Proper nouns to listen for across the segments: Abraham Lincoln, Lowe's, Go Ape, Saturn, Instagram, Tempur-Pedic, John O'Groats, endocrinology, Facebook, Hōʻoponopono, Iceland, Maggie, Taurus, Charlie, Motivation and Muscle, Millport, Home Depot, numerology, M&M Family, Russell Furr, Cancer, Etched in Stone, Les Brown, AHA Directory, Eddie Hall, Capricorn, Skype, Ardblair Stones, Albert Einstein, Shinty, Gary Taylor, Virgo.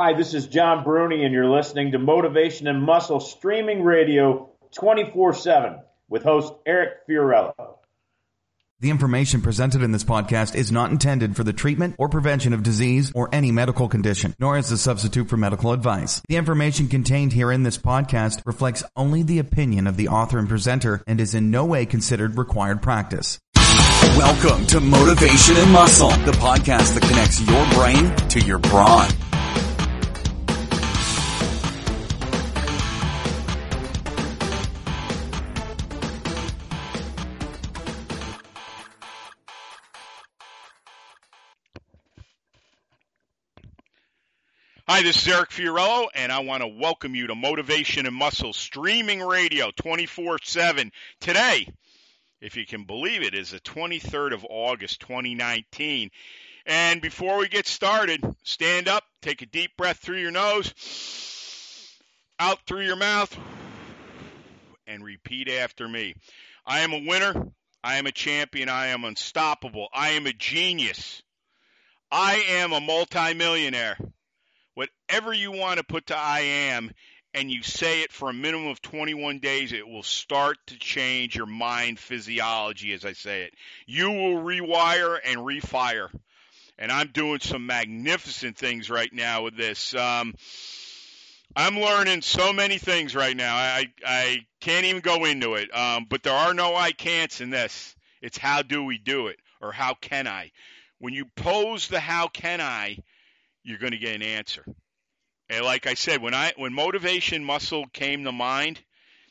Hi, this is John Bruni, and you're listening to Motivation and Muscle Streaming Radio 24/7 with host Eric Fiorillo. The information presented in this podcast is not intended for the treatment or prevention of disease or any medical condition, nor is a substitute for medical advice. The information contained here in this podcast reflects only the opinion of the author and presenter and is in no way considered required practice. Welcome to Motivation and Muscle, the podcast that connects your brain to your brawn. Hi, this is Eric Fiorillo, and I want to welcome you to Motivation and Muscle Streaming Radio 24/7. Today, if you can believe it, is the 23rd of August, 2019. And before we get started, stand up, take a deep breath through your nose, out through your mouth, and repeat after me. I am a winner. I am a champion. I am unstoppable. I am a genius. I am a multimillionaire. Whatever you want to put to I am, and you say it for a minimum of 21 days, it will start to change your mind physiology as I say it. You will rewire and refire. And I'm doing some magnificent things right now with this. I'm learning so many things right now. I can't even go into it. But there are no I can'ts in this. It's how do we do it, or how can I? When you pose the how can I, you're going to get an answer. And like I said, when Motivation Muscle came to mind,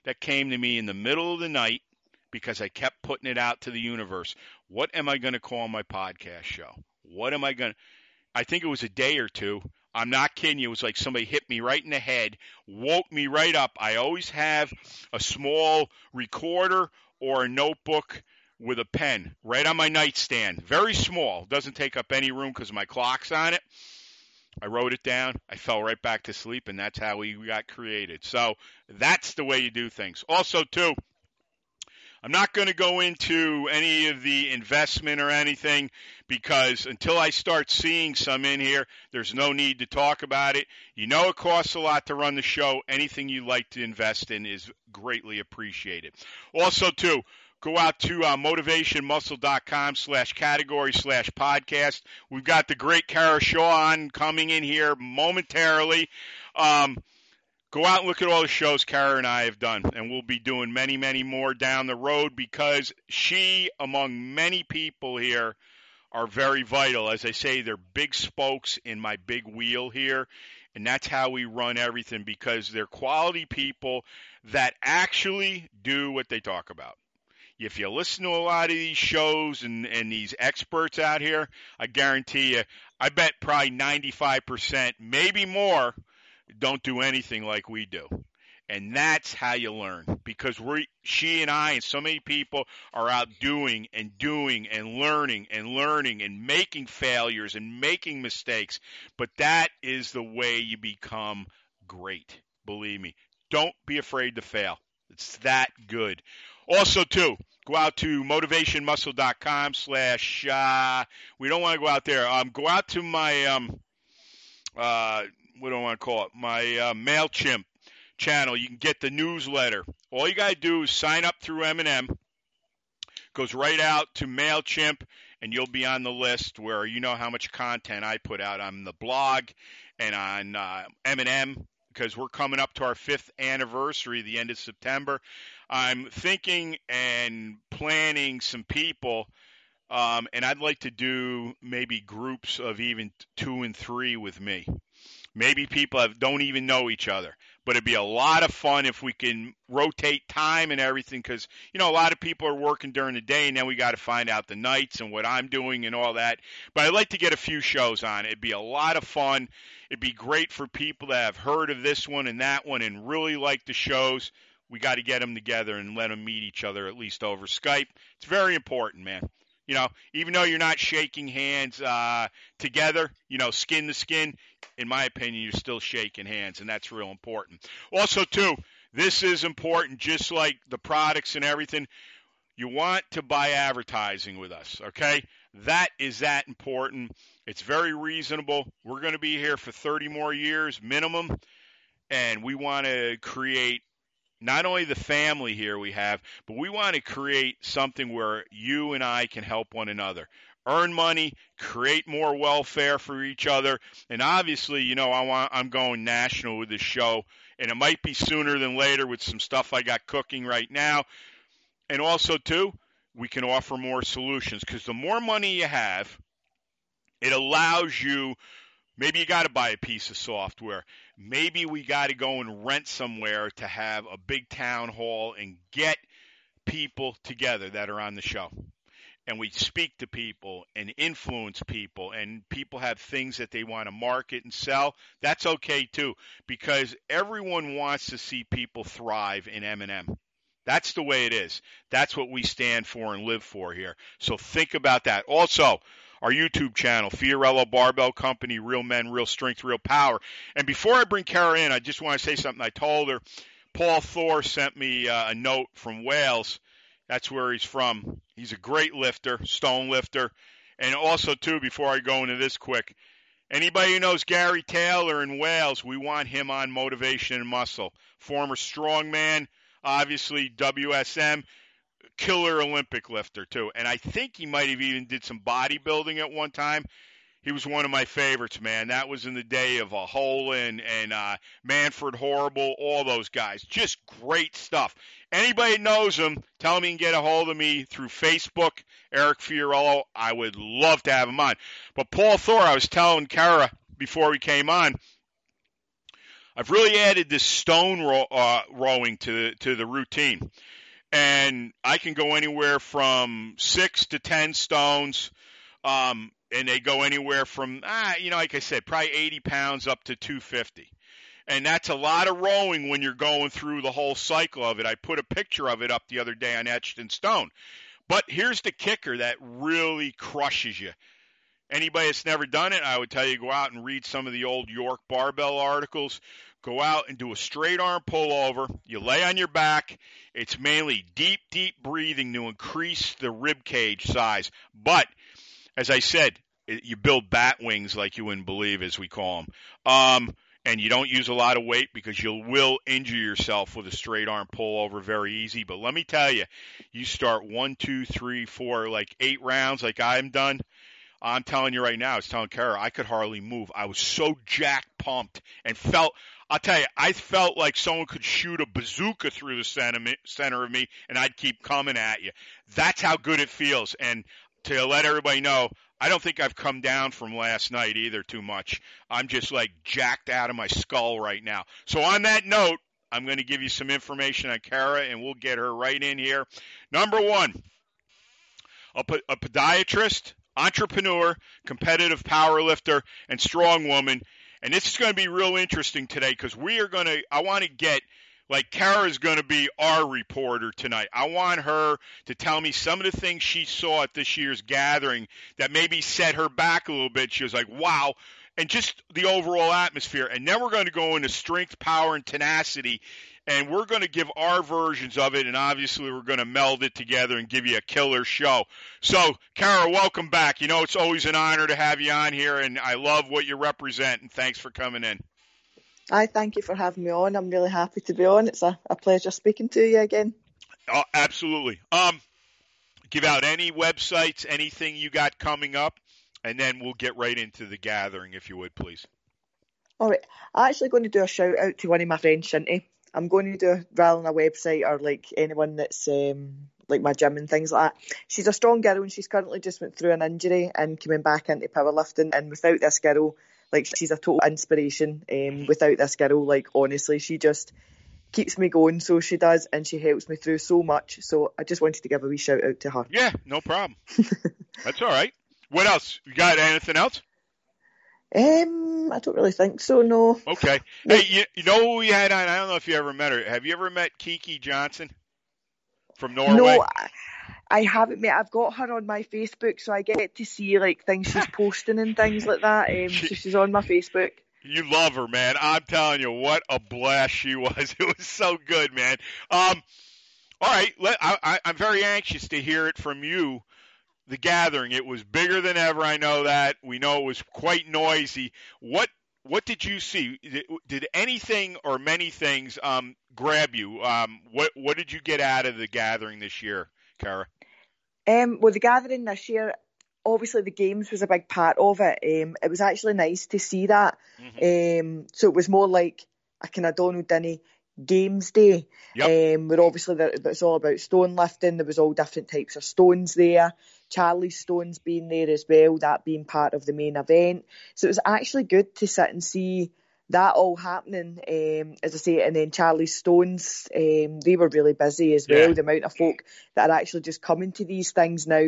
that came to me in the middle of the night because I kept putting it out to the universe. What am I going to call my podcast show? I think it was a day or two. I'm not kidding you. It was like somebody hit me right in the head, woke me right up. I always have a small recorder or a notebook with a pen right on my nightstand. Very small. Doesn't take up any room because my clock's on it. I wrote it down, I fell right back to sleep, and that's how we got created. So that's the way you do things. Also, too, I'm not going to go into any of the investment or anything because until I start seeing some in here, there's no need to talk about it. You know it costs a lot to run the show. Anything you like to invest in is greatly appreciated. Also, too, go out to motivationmuscle.com/category/podcast. We've got the great Kara Shaw on coming in here momentarily. Go out and look at all the shows Kara and I have done, and we'll be doing many, many more down the road because she, among many people here, are very vital. As I say, they're big spokes in my big wheel here, and that's how we run everything because they're quality people that actually do what they talk about. If you listen to a lot of these shows and these experts out here, I guarantee you, I bet probably 95%, maybe more, don't do anything like we do. And that's how you learn because she and I and so many people are out doing and learning and making failures and making mistakes. But that is the way you become great. Believe me, don't be afraid to fail. It's that good. Also, too, go out to motivationmuscle.com/ we don't want to go out there. Go out to my, what do I want to call it? My MailChimp channel. You can get the newsletter. All you got to do is sign up through M&M. Goes right out to MailChimp, and you'll be on the list where you know how much content I put out on the blog and on M&M. Because we're coming up to our 5th anniversary, the end of September. I'm thinking and planning some people, and I'd like to do maybe groups of even 2 and 3 with me. Maybe people don't even know each other, but it'd be a lot of fun if we can rotate time and everything because, you know, a lot of people are working during the day, and then we got to find out the nights and what I'm doing and all that. But I'd like to get a few shows on. It'd be a lot of fun. It'd be great for people that have heard of this one and that one and really like the shows. We got to get them together and let them meet each other, at least over Skype. It's very important, man. You know, even though you're not shaking hands together, you know, skin to skin, in my opinion, you're still shaking hands, and that's real important. Also, too, this is important, just like the products and everything. You want to buy advertising with us, okay? That is that important. It's very reasonable. We're going to be here for 30 more years minimum, and we want to create not only the family here we have, but we want to create something where you and I can help one another. Earn money, create more welfare for each other, and obviously, you know, I'm going national with this show, and it might be sooner than later with some stuff I got cooking right now. And also, too, we can offer more solutions, because the more money you have, it allows you, maybe you got to buy a piece of software. Maybe we got to go and rent somewhere to have a big town hall and get people together that are on the show. And we speak to people and influence people, and people have things that they want to market and sell. That's okay, too, because everyone wants to see people thrive in M&M. That's the way it is. That's what we stand for and live for here. So think about that. Also, our YouTube channel, Fiorillo Barbell Company, Real Men, Real Strength, Real Power. And before I bring Kara in, I just want to say something. I told her Paul Thor sent me a note from Wales. That's where he's from. He's a great lifter, stone lifter. And also, too, before I go into this quick, anybody who knows Gary Taylor in Wales, we want him on Motivation and Muscle. Former strongman, obviously WSM, killer Olympic lifter, too. And I think he might have even did some bodybuilding at one time. He was one of my favorites, man. That was in the day of Holland and Manfred Horrible, all those guys. Just great stuff. Anybody knows him, tell me and get a hold of me through Facebook, Eric Fiorillo. I would love to have him on. But Paul Thor, I was telling Kara before we came on, I've really added this stone rowing to the routine. And I can go anywhere from 6 to 10 stones. And they go anywhere from, like I said, probably 80 pounds up to 250. And that's a lot of rowing when you're going through the whole cycle of it. I put a picture of it up the other day on Etched in Stone. But here's the kicker that really crushes you. Anybody that's never done it, I would tell you go out and read some of the old York Barbell articles. Go out and do a straight arm pullover. You lay on your back. It's mainly deep, deep breathing to increase the rib cage size. But as I said, you build bat wings like you wouldn't believe, as we call them. And you don't use a lot of weight because you will injure yourself with a straight arm pullover very easy. But let me tell you, you start 1, 2, 3, 4, like 8 rounds like I'm done. I'm telling you right now, I was telling Kara, I could hardly move. I was so jacked, pumped, and felt, I'll tell you, I felt like someone could shoot a bazooka through the center of me, and I'd keep coming at you. That's how good it feels. And to let everybody know, I don't think I've come down from last night either too much. I'm just like jacked out of my skull right now. So on that note, I'm going to give you some information on Kara, and we'll get her right in here. Number one, a podiatrist, entrepreneur, competitive power lifter, and strong woman. And this is going to be real interesting today because I want to get, like, Kara's going to be our reporter tonight. I want her to tell me some of the things she saw at this year's gathering that maybe set her back a little bit. She was like, wow, and just the overall atmosphere. And then we're going to go into strength, power, and tenacity, and we're going to give our versions of it, and obviously we're going to meld it together and give you a killer show. So, Kara, welcome back. You know, it's always an honor to have you on here, and I love what you represent, and thanks for coming in. I thank you for having me on. I'm really happy to be on. It's a pleasure speaking to you again. Oh, absolutely. Give out any websites, anything you got coming up, and then we'll get right into the gathering, if you would, please. All right. I'm actually going to do a shout-out to one of my friends, Shinty. I'm going to do, rather than a website or, like, anyone that's, like, my gym and things like that. She's a strong girl, and she's currently just went through an injury and coming back into powerlifting, and without this girl, like, she's a total inspiration. Without this girl, like, honestly, she just keeps me going, so she does, and she helps me through so much. So I just wanted to give a wee shout out to her. Yeah, no problem. That's all right. What else? You got anything else? I don't really think so, no. Okay. Hey, you know who we had on? I don't know if you ever met her. Have you ever met Kiki Johnson from Norway? No, I haven't, mate. I've got her on my Facebook, so I get to see, like, things she's posting and things like that. So she's on my Facebook. You love her, man. I'm telling you, what a blast she was. It was so good, man. All right. I'm very anxious to hear it from you. the gathering. It was bigger than ever. I know that. We know it was quite noisy. What did you see? Did anything or many things grab you? What did you get out of the gathering this year, Kara? Well, the gathering this year, obviously the games was a big part of it. It was actually nice to see that. Mm-hmm. So it was more like a kind of Donald Dinnie Games Day. Yep. Where obviously it's all about stone lifting. There was all different types of stones there. Charlie's Stones being there as well, that being part of the main event. So it was actually good to sit and see that all happening, as I say. And then Charlie's Stones, they were really busy as well. Yeah. The amount of folk that are actually just coming to these things now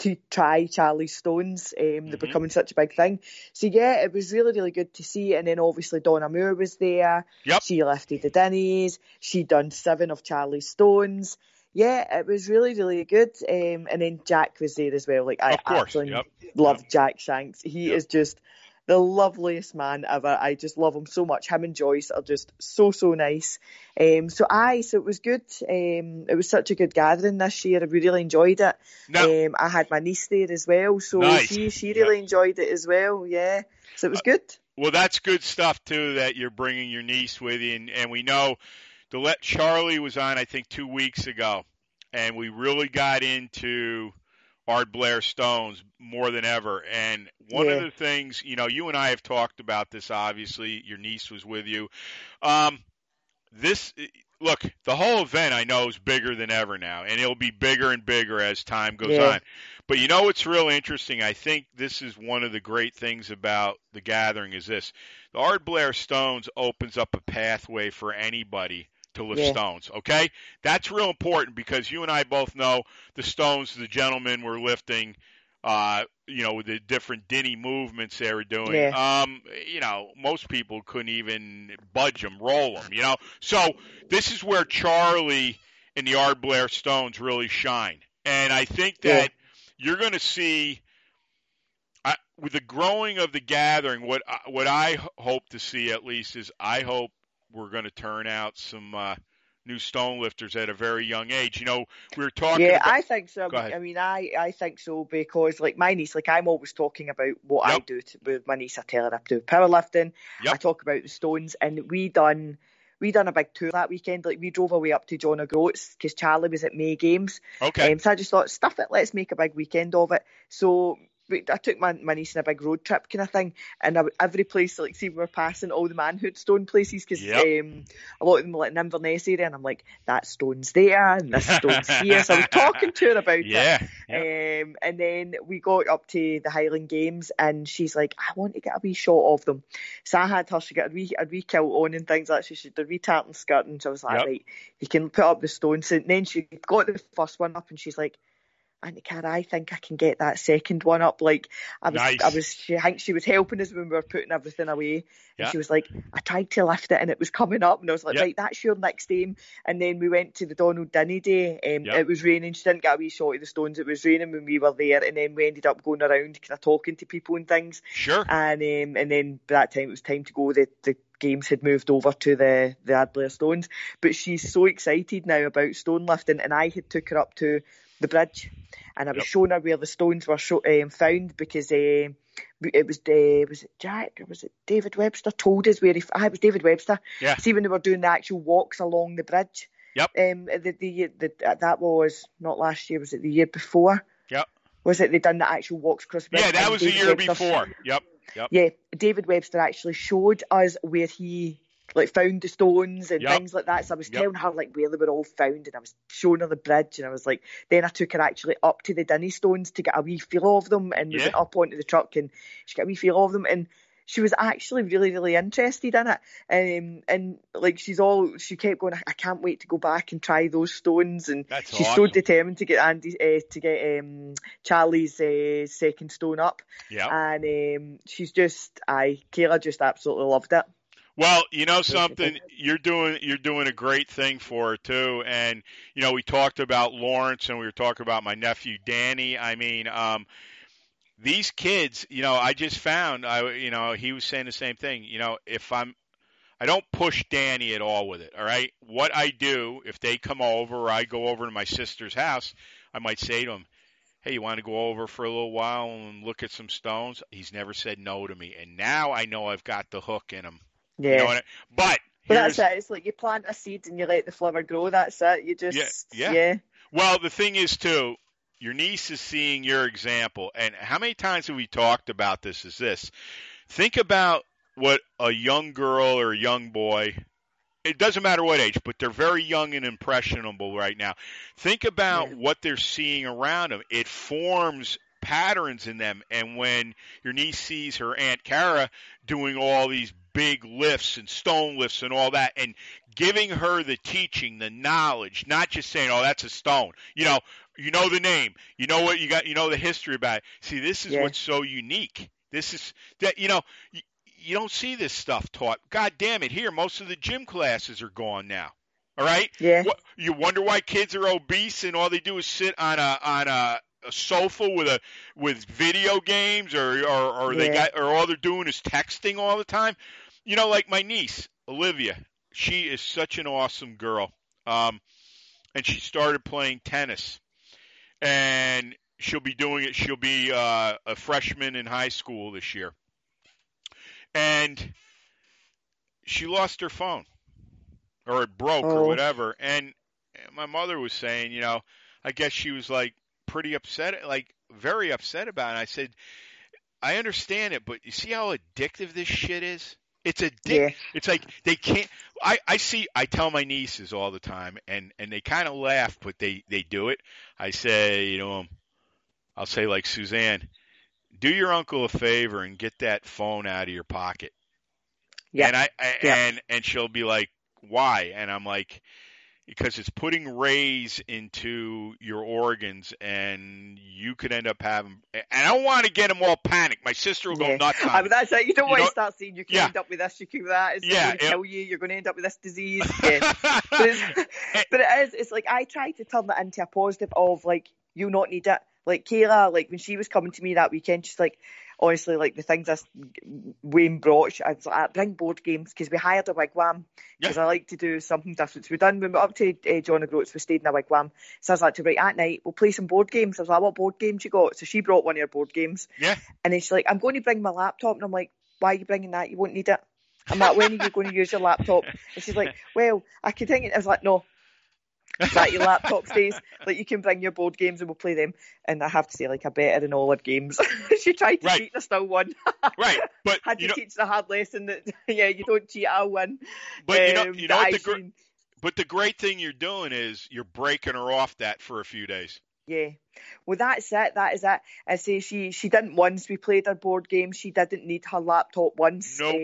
to try Charlie's Stones, they're becoming such a big thing. So yeah, it was really, really good to see. And then obviously Donna Moore was there. Yep. She lifted the Dinnies. She done 7 of Charlie's Stones. Yeah, it was really, really good. And then Jack was there as well. Like, I absolutely love Jack Shanks. He is just the loveliest man ever. I just love him so much. Him and Joyce are just so, so nice. So it was good. It was such a good gathering this year. I really enjoyed it. No. I had my niece there as well. So she really enjoyed it as well. Yeah. So it was good. Well, that's good stuff, too, that you're bringing your niece with you. And we know... Charlie was on, I think, 2 weeks ago, and we really got into Ardblair Stones more than ever. And one of the things, you and I have talked about this, obviously. Your niece was with you. The whole event, I know, is bigger than ever now, and it'll be bigger and bigger as time goes on. But what's really interesting? I think this is one of the great things about the gathering is this. The Ardblair Stones opens up a pathway for anybody to lift stones, okay? That's real important because you and I both know the stones the gentlemen were lifting, with the different Dinnie movements they were doing. Yeah. Most people couldn't even budge them, roll them, So this is where Charlie and the Ardblair Stones really shine. And I think that you're going to see... with the growing of the gathering, what I hope to see at least is I hope we're going to turn out some new stone lifters at a very young age. We were talking. Yeah, I think so. I mean, I think so because like my niece, like I'm always talking about what I do with my niece. I tell her I do powerlifting. Yep. I talk about the stones, and we done a big tour that weekend. Like we drove away up to John O'Groats because Charlie was at May Games. Okay. So I just thought, stuff it, let's make a big weekend of it. So. I took my niece on a big road trip kind of thing, and every place, like, see, we were passing all the Manhood Stone places because a lot of them were like in Inverness area, and I'm like, that stone's there and this stone's here. So I was talking to her about it. Yeah. And then we got up to the Highland Games, and she's like, I want to get a wee shot of them. So I had her, she got a wee kilt on and things like that. She did a wee tartan skirt, and so I was like, right, you can put up the stones. And then she got the first one up, and she's like, and Kara, I think I can get that second one up. Like I was, nice. I think she was helping us when we were putting everything away. Yeah. And she was like, I tried to lift it and it was coming up. And I was like, right, that's your next aim. And then we went to the Donald Dinnie Day. It was raining. She didn't get a wee shot of the stones. It was raining when we were there. And then we ended up going around kind of talking to people and things. Sure. And then by that time, it was time to go. The games had moved over to the Ardblair Stones. But she's so excited now about stone lifting. And I had took her up to the bridge, and I was showing her where the stones were found because it was it Jack or was it David Webster told us where it was David Webster. Yeah. See, when they were doing the actual walks along the bridge. Yep. That was not last year. Was it the year before? Yep. Was it they done the actual walks across the bridge? Yeah, that was the year before. Yep. Yeah, David Webster actually showed us where he found the stones and things like that. So I was telling her where they were all found, and I was showing her the bridge, and I was like, then I took her actually up to the Dinnie Stones to get a wee feel of them, and we went up onto the truck and she got a wee feel of them, and she was actually really, really interested in it. She kept going, I can't wait to go back and try those stones. And that's she's awesome. So determined to get Charlie's second stone up. Yeah. And she's just, Kayla just absolutely loved it. Well, you know something, you're doing a great thing for her too. And, we talked about Lawrence, and we were talking about my nephew, Danny. I mean, these kids, I just found, he was saying the same thing. If I don't push Danny at all with it. All right. What I do, if they come over, or I go over to my sister's house, I might say to him, hey, you want to go over for a little while and look at some stones? He's never said no to me. And now I know I've got the hook in him. Yeah. You know what but that's it. It's like you plant a seed and you let the flower grow. That's it. You just, yeah. Well, the thing is, too, your niece is seeing your example. And how many times have we talked about this as this? Think about what a young girl or a young boy, it doesn't matter what age, but they're very young and impressionable right now. Think about what they're seeing around them. It forms patterns in them. And when your niece sees her Aunt Kara doing all these big lifts and stone lifts and all that, and giving her the teaching, the knowledge, not just saying, oh, that's a stone. You know the name. You know what you got. You know the history about it. See, this is what's so unique. This is that, you don't see this stuff taught. God damn it. Here, most of the gym classes are gone now. All right? Yeah. You wonder why kids are obese and all they do is sit on a sofa with video games or they got, or all they're doing is texting all the time. Like my niece, Olivia, she is such an awesome girl. And she started playing tennis, and she'll be doing it. She'll be a freshman in high school this year. And she lost her phone, or it broke or whatever. And my mother was saying, I guess she was like pretty upset, like very upset about it. And I said, I understand it, but you see how addictive this shit is? It's addictive. Yeah. It's like they can't. I tell my nieces all the time, and they kind of laugh, but they do it. I say, I'll say like Suzanne, do your uncle a favor and get that phone out of your pocket. Yeah. And and she'll be like, why? And I'm like, because it's putting rays into your organs, and you could end up having, and I don't want to get them all panicked. My sister will go nuts on it. That's it. You don't want to start seeing you can end up with this, you can do that. It's going to kill you. You're going to end up with this disease. Yeah. But it is. It's like I try to turn that into a positive of like, you not need it. Like Kayla, like when she was coming to me that weekend, she's like, honestly, like the things Wayne brought, I was like, bring board games, because we hired a wigwam, because I like to do something different. So we done, when we were up to John O'Groats, we stayed in a wigwam. So I was like, to right at night, we'll play some board games. I was like, what board games you got? So she brought one of her board games. Yeah. And then she's like, I'm going to bring my laptop. And I'm like, why are you bringing that? You won't need it. I'm like, when are you going to use your laptop? And she's like, well, I could think it. I was like, no. Is that your laptop stays? Like, you can bring your board games and we'll play them. And I have to say, like, I better than all her games. She tried to cheat and I still won. Right. But had to teach the hard lesson that, you don't cheat, I'll win. But but the great thing you're doing is you're breaking her off that for a few days. Yeah. Well, that's it. That is it. I say she didn't once. We played her board game. She didn't need her laptop once. Nope.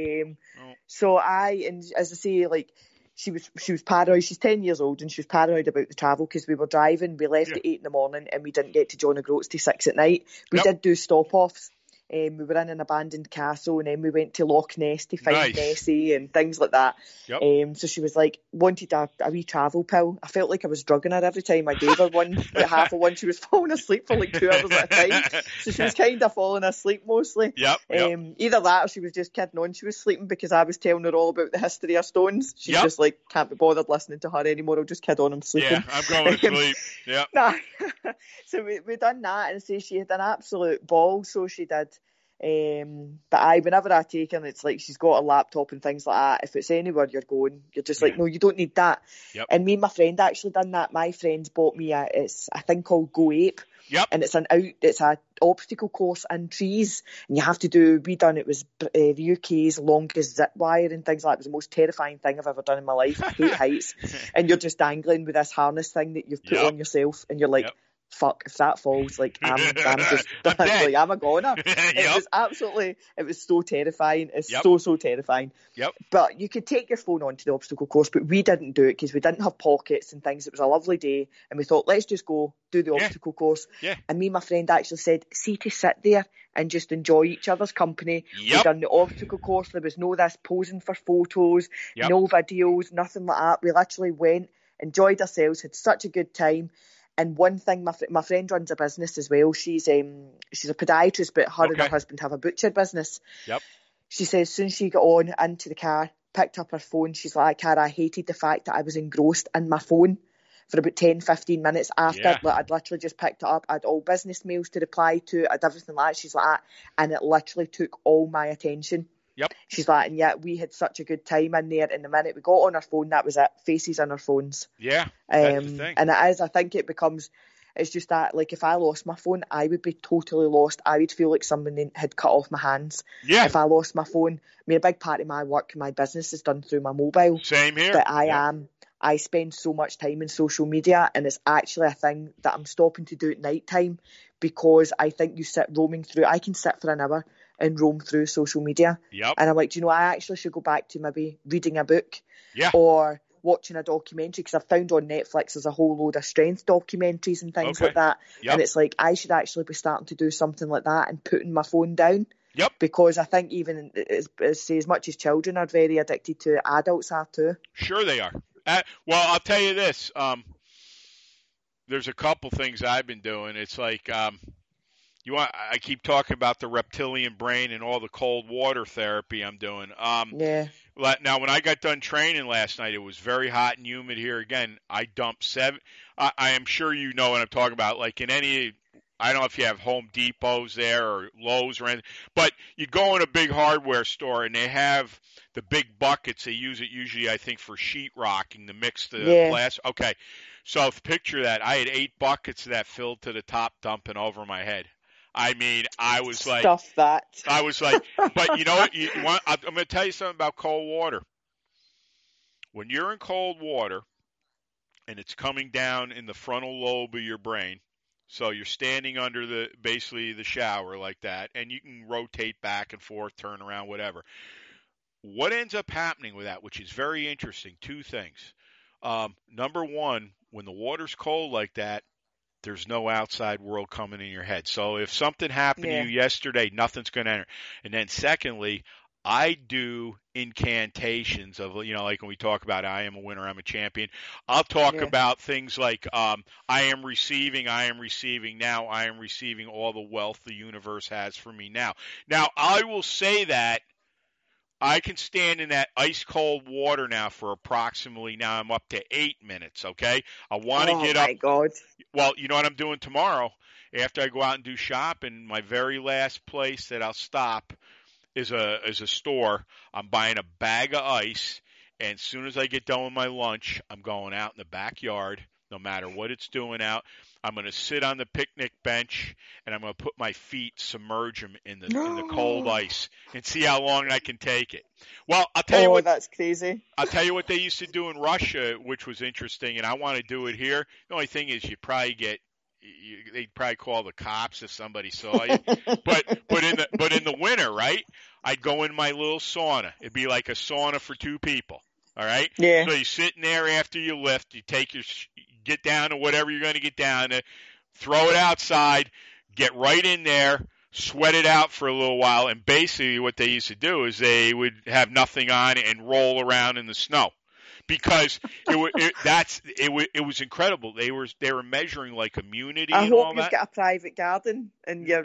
Nope. So and as I say, like, She was paranoid. She's 10 years old and she was paranoid about the travel because we were driving. We left at 8 in the morning and we didn't get to John O'Groats till 6 at night. We did do stop-offs. We were in an abandoned castle and then we went to Loch Ness to find Nessie and things like that. Yep. So she was like, wanted a wee travel pill. I felt like I was drugging her every time I gave her one, but half of one. She was falling asleep for like 2 hours at a time. So she was kind of falling asleep mostly. Yep. Either that or she was just kidding on. She was sleeping because I was telling her all about the history of stones. She's just like, can't be bothered listening to her anymore. I'll just kid on, I'm sleeping. Yeah, I'm going to sleep. Yeah. Nah. So we done that and say she had an absolute ball, so she did. But whenever I take her, it's like she's got a laptop and things like that. If it's anywhere you're going, you're just like, no, you don't need that. Yep. And me and my friend actually done that. My friend's bought me it's a thing called Go Ape. Yep. And it's an obstacle course in trees, and you have to do. We done it was the UK's longest zip wire and things like that. It was the most terrifying thing I've ever done in my life. I hate heights, and you're just dangling with this harness thing that you've put on yourself, and you're like. Yep. Fuck, if that falls, like I'm just like I'm a goner. It was absolutely, it was so terrifying. It's so terrifying. Yep. But you could take your phone onto the obstacle course, but we didn't do it because we didn't have pockets and things. It was a lovely day, and we thought, let's just go do the obstacle course. Yeah. And me and my friend actually said, see to sit there and just enjoy each other's company. Yep. We done the obstacle course. There was no this posing for photos, no videos, nothing like that. We literally went, enjoyed ourselves, had such a good time. And one thing, my friend runs a business as well. She's a podiatrist, but her and her husband have a butcher business. Yep. She says, as soon as she got on into the car, picked up her phone, she's like, Kara, I hated the fact that I was engrossed in my phone. for about 10, 15 minutes after. Yeah. Like, I'd literally just picked it up. I had all business mails to reply to. I had everything like that. She's like that. And it literally took all my attention. Yep. She's like, and yeah, we had such a good time in there. And the minute we got on our phone, that was it. Faces on our phones. Yeah. And it is, I think it becomes, it's just that, like, if I lost my phone, I would be totally lost. I would feel like someone had cut off my hands. Yeah. If I lost my phone, I mean, a big part of my work, my business is done through my mobile. Same here. But I spend so much time in social media, and it's actually a thing that I'm stopping to do at night time, because I think you sit roaming through, I can sit for an hour and roam through social media. Yep. And I'm like, do you know, I actually should go back to maybe reading a book, yeah, or watching a documentary, because I've found on Netflix there's a whole load of strength documentaries and things like that. Yep. And it's like, I should actually be starting to do something like that and putting my phone down. Yep. Because I think even as much as children are very addicted to it, adults are too. Sure they are. Well, I'll tell you this. There's a couple things I've been doing. It's like... I keep talking about the reptilian brain and all the cold water therapy I'm doing. Now, when I got done training last night, it was very hot and humid here again. I dumped seven. I am sure you know what I'm talking about. Like in any, I don't know if you have Home Depots there or Lowe's or anything, but you go in a big hardware store and they have the big buckets. They use it usually, I think, for sheetrocking to mix the glass. Okay. So picture that. I had 8 buckets of that filled to the top, dumping over my head. I mean, I was like, stuff that. I was like, but you know what? I'm going to tell you something about cold water. When you're in cold water and it's coming down in the frontal lobe of your brain, so you're standing under the shower like that, and you can rotate back and forth, turn around, whatever. What ends up happening with that, which is very interesting, 2 things. Number one, when the water's cold like that, there's no outside world coming in your head. So if something happened to you yesterday, nothing's going to enter. And then secondly, I do incantations of, you know, like when we talk about I am a winner, I'm a champion. I'll talk about things like I am receiving now, I am receiving all the wealth the universe has for me now. Now, I will say that I can stand in that ice cold water now for approximately, now I'm up to 8 minutes, okay? I want to get up. Oh, my God. Well, you know what I'm doing tomorrow? After I go out and do shopping, my very last place that I'll stop is a store. I'm buying a bag of ice, and as soon as I get done with my lunch, I'm going out in the backyard, no matter what it's doing out. I'm going to sit on the picnic bench, and I'm going to put my feet, submerge them in the cold ice, and see how long I can take it. Well, I'll tell you what, that's crazy. I'll tell you what they used to do in Russia, which was interesting, and I want to do it here. The only thing is, they'd probably call the cops if somebody saw you. but in the winter, right? I'd go in my little sauna. It'd be like a sauna for 2 people. All right. Yeah. So you're sitting there after you lift, you take get down to whatever you're going to get down to, throw it outside, get right in there, sweat it out for a little while, and basically what they used to do is they would have nothing on and roll around in the snow, because it was incredible. They were measuring like immunity. I and hope all you've that. Got a private garden and your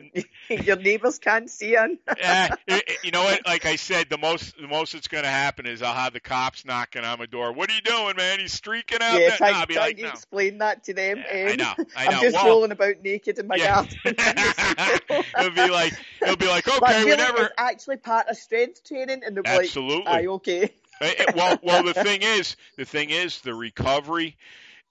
neighbors can't see it. You know what? Like I said, the most that's going to happen is I'll have the cops knocking on my door. What are you doing, man? He's streaking out. Yeah, trying to explain that to them. I know. I'm just rolling about naked in my garden. It'll be like okay, like, whenever. It's actually part of strength training, and they'll be absolutely. Like, okay. Well, the thing is, the recovery,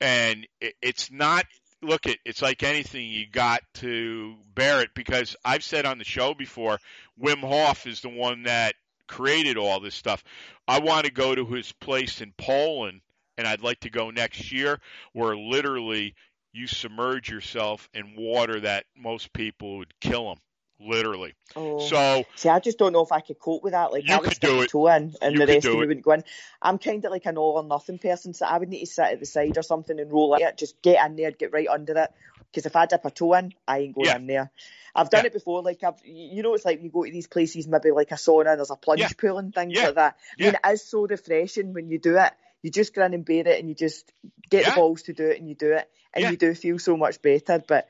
and it's not. Look, it's like anything. You got to bear it, because I've said on the show before, Wim Hof is the one that created all this stuff. I want to go to his place in Poland, and I'd like to go next year, where literally you submerge yourself in water that most people would kill them. Literally. So see, I just don't know if I could cope with that. Like, I would stick my toe in, and the rest of me wouldn't go in. I'm kind of like an all or nothing person, so I would need to sit at the side or something and roll it. Just get in there, get right under it. Because if I dip a toe in, I ain't going in there. I've done it before. Like, it's like you go to these places, maybe like a sauna, there's a plunge pool and things like that. I mean, it is so refreshing when you do it. You just grin and bear it, and you just get the balls to do it, and you do it, and you do feel so much better. But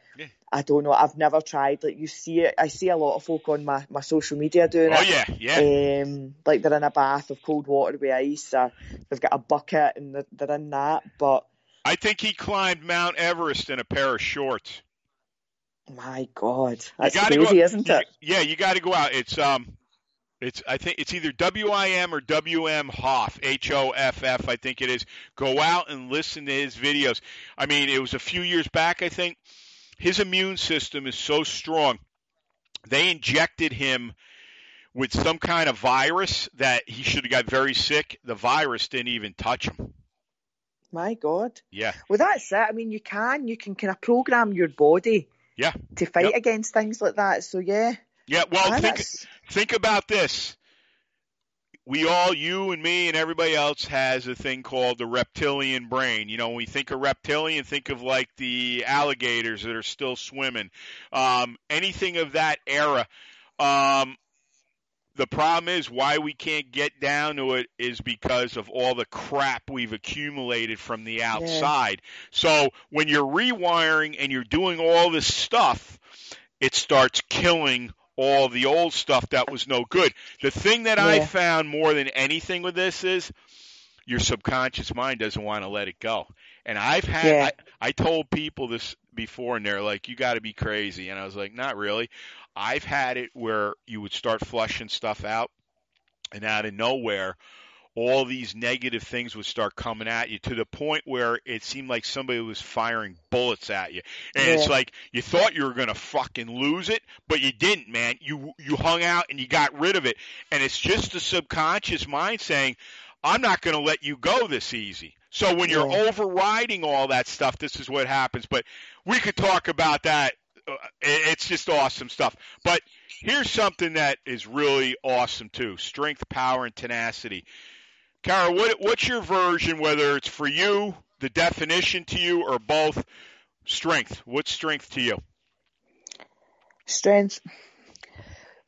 I don't know. I've never tried. Like, you see it. I see a lot of folk on my social media doing it. Oh, yeah. Like, they're in a bath of cold water with ice, or they've got a bucket and they're in that. But I think he climbed Mount Everest in a pair of shorts. My God, that's crazy, isn't it? Yeah, you got to go out. It's I think it's either WIM or WM Hoff, H-O-F-F, I think it is. Go out and listen to his videos. I mean, it was a few years back, I think. His immune system is so strong. They injected him with some kind of virus that he should have got very sick. The virus didn't even touch him. My God. Yeah. Well, that's it. I mean, you can kind of program your body. Yeah. To fight against things like that. So, yeah. Yeah. Well, think about this. We all, you and me and everybody else, has a thing called the reptilian brain. You know, when we think of reptilian, think of like the alligators that are still swimming. Anything of that era. The problem is why we can't get down to it is because of all the crap we've accumulated from the outside. Yeah. So when you're rewiring and you're doing all this stuff, it starts killing all the old stuff that was no good. The thing that I found more than anything with this is your subconscious mind doesn't want to let it go. And I've had I told people this before, and they're like, you got to be crazy. And I was like, not really. I've had it where you would start flushing stuff out, and out of nowhere, all these negative things would start coming at you to the point where it seemed like somebody was firing bullets at you. And it's like you thought you were going to fucking lose it, but you didn't, man. You hung out and you got rid of it. And it's just the subconscious mind saying, I'm not going to let you go this easy. So when you're overriding all that stuff, this is what happens. But we could talk about that. It's just awesome stuff. But here's something that is really awesome too: strength, power, and tenacity. Kara, what's your version, whether it's for you, the definition to you, or both? Strength. What's strength to you? Strength.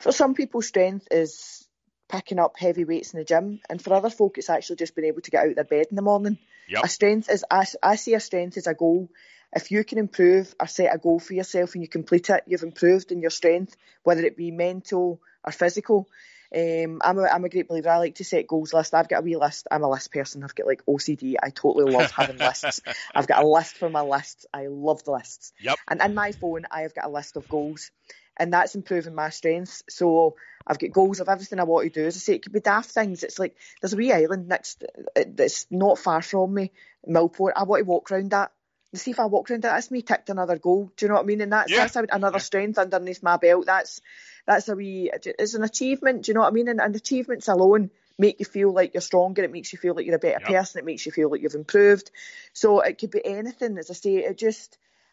For some people, strength is picking up heavy weights in the gym. And for other folk, it's actually just being able to get out of their bed in the morning. Yep. A strength is, I see a strength as a goal. If you can improve or set a goal for yourself and you complete it, you've improved in your strength, whether it be mental or physical. I'm a great believer. I like to set goals list. I've got a wee list. I'm a list person. I've got like OCD. I totally love having lists. I've got a list for my lists. I love the lists. Yep. And in my phone, I have got a list of goals, and that's improving my strengths. So I've got goals of everything I want to do. As I say, it could be daft things. It's like there's a wee island next that's not far from me, Millport. I want to walk around that. See if I walk around it, that's me ticked another goal. Do you know what I mean? And that's another strength underneath my belt. That's a wee, it's an achievement. Do you know what I mean? And achievements alone make you feel like you're stronger. It makes you feel like you're a better person. It makes you feel like you've improved. So it could be anything. As I say,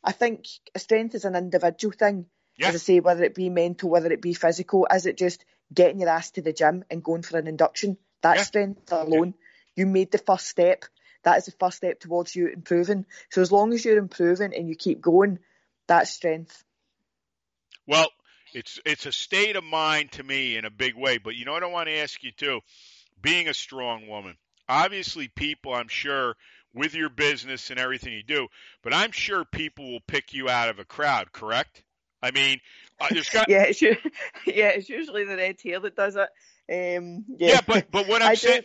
I think a strength is an individual thing. Yeah. As I say, whether it be mental, whether it be physical, is it just getting your ass to the gym and going for an induction? That's strength alone. Yeah. You made the first step. That is the first step towards you improving. So as long as you're improving and you keep going, that's strength. Well, it's a state of mind to me in a big way. But you know what I want to ask you too? Being a strong woman. Obviously people, I'm sure, with your business and everything you do, but I'm sure people will pick you out of a crowd, correct? I mean, there's got... it's usually the red hair that does it. But what I'm saying...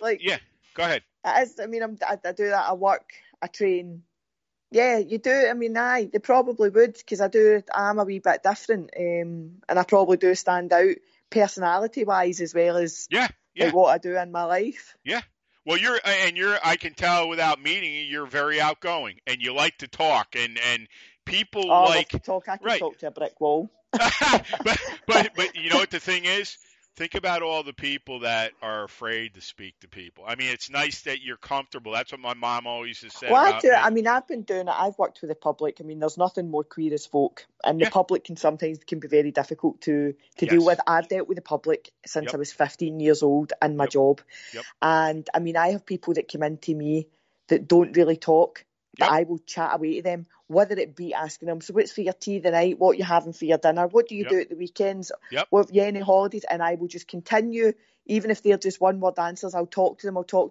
Go ahead. I do that. I work. I train. Yeah, you do. I mean, they probably would, because I do. I'm a wee bit different, and I probably do stand out personality-wise as well as like what I do in my life. Yeah. Well, you're. I can tell without meeting you, you're very outgoing, and you like to talk, and people like to talk. I can talk to a brick wall. but you know what the thing is. Think about all the people that are afraid to speak to people. I mean, it's nice that you're comfortable. That's what my mom always has said. Well, I mean, I've been doing it. I've worked with the public. I mean, there's nothing more queer as folk. And the public can sometimes be very difficult to deal with. I've dealt with the public since I was 15 years old in my job. Yep. And, I mean, I have people that come into me that don't really talk, but I will chat away to them, whether it be asking them, so what's for your tea tonight, what you having for your dinner, what do you do at the weekends, what have you any holidays, and I will just continue, even if they're just one word answers, I'll talk to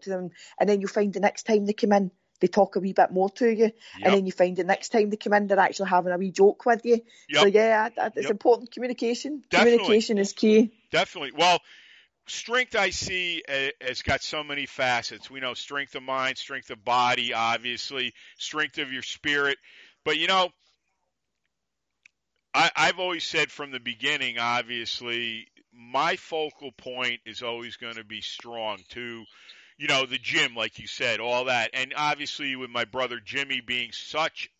them, and then you'll find the next time they come in, they talk a wee bit more to you, and then you find the next time they come in, they're actually having a wee joke with you. So it's important, communication. Definitely. Communication is key. Definitely. Well, strength I see has got so many facets. We know strength of mind, strength of body, obviously, strength of your spirit. But, you know, I've always said from the beginning, obviously, my focal point is always going to be strong too. You know, the gym, like you said, all that. And obviously with my brother Jimmy being such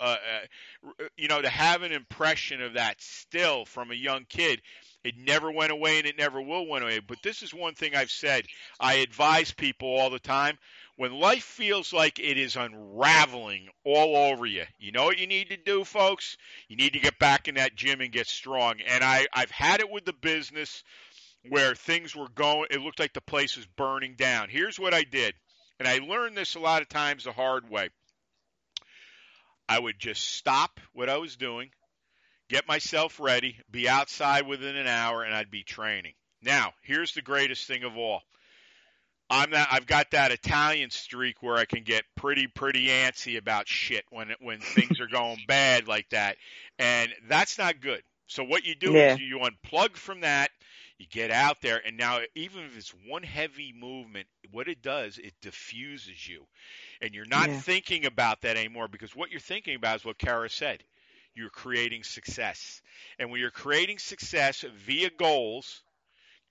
you know, to have an impression of that still from a young kid, it never went away and it never will went away. But this is one thing I've said. I advise people all the time. When life feels like it is unraveling all over you, you know what you need to do, folks? You need to get back in that gym and get strong. And I've had it with the business where things were going, it looked like the place was burning down. Here's what I did, and I learned this a lot of times the hard way. I would just stop what I was doing, get myself ready, be outside within an hour, and I'd be training. Now, here's the greatest thing of all. I've got that Italian streak where I can get pretty antsy about shit when things are going bad like that. And that's not good. So what you do is you unplug from that. You get out there, and now even if it's one heavy movement, what it does, it diffuses you. And you're not thinking about that anymore, because what you're thinking about is what Kara said. You're creating success. And when you're creating success via goals,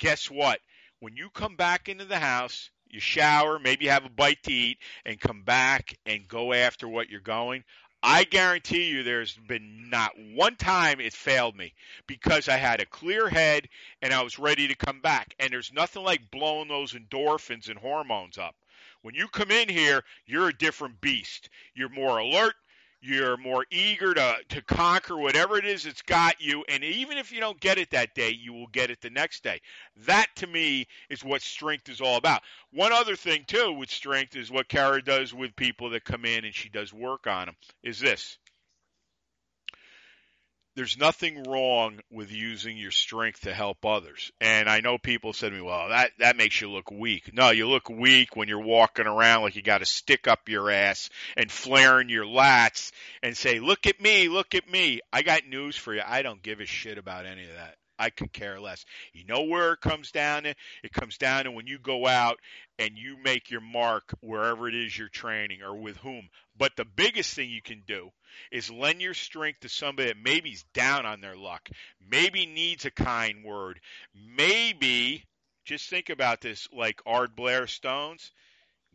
guess what? When you come back into the house, you shower, maybe have a bite to eat, and come back and go after what you're going, I guarantee you there's been not one time it failed me, because I had a clear head and I was ready to come back. And there's nothing like blowing those endorphins and hormones up. When you come in here, you're a different beast. You're more alert. You're more eager to conquer whatever it is that's got you. And even if you don't get it that day, you will get it the next day. That, to me, is what strength is all about. One other thing, too, with strength is what Kara does with people that come in and she does work on them is this. There's nothing wrong with using your strength to help others. And I know people said to me, well, that makes you look weak. No, you look weak when you're walking around like you got a stick up your ass and flaring your lats and say, look at me, look at me. I got news for you. I don't give a shit about any of that. I could care less. You know where it comes down to? It comes down to when you go out and you make your mark wherever it is you're training or with whom. But the biggest thing you can do is lend your strength to somebody that maybe's down on their luck, maybe needs a kind word, maybe, just think about this, like Ardblair Stones,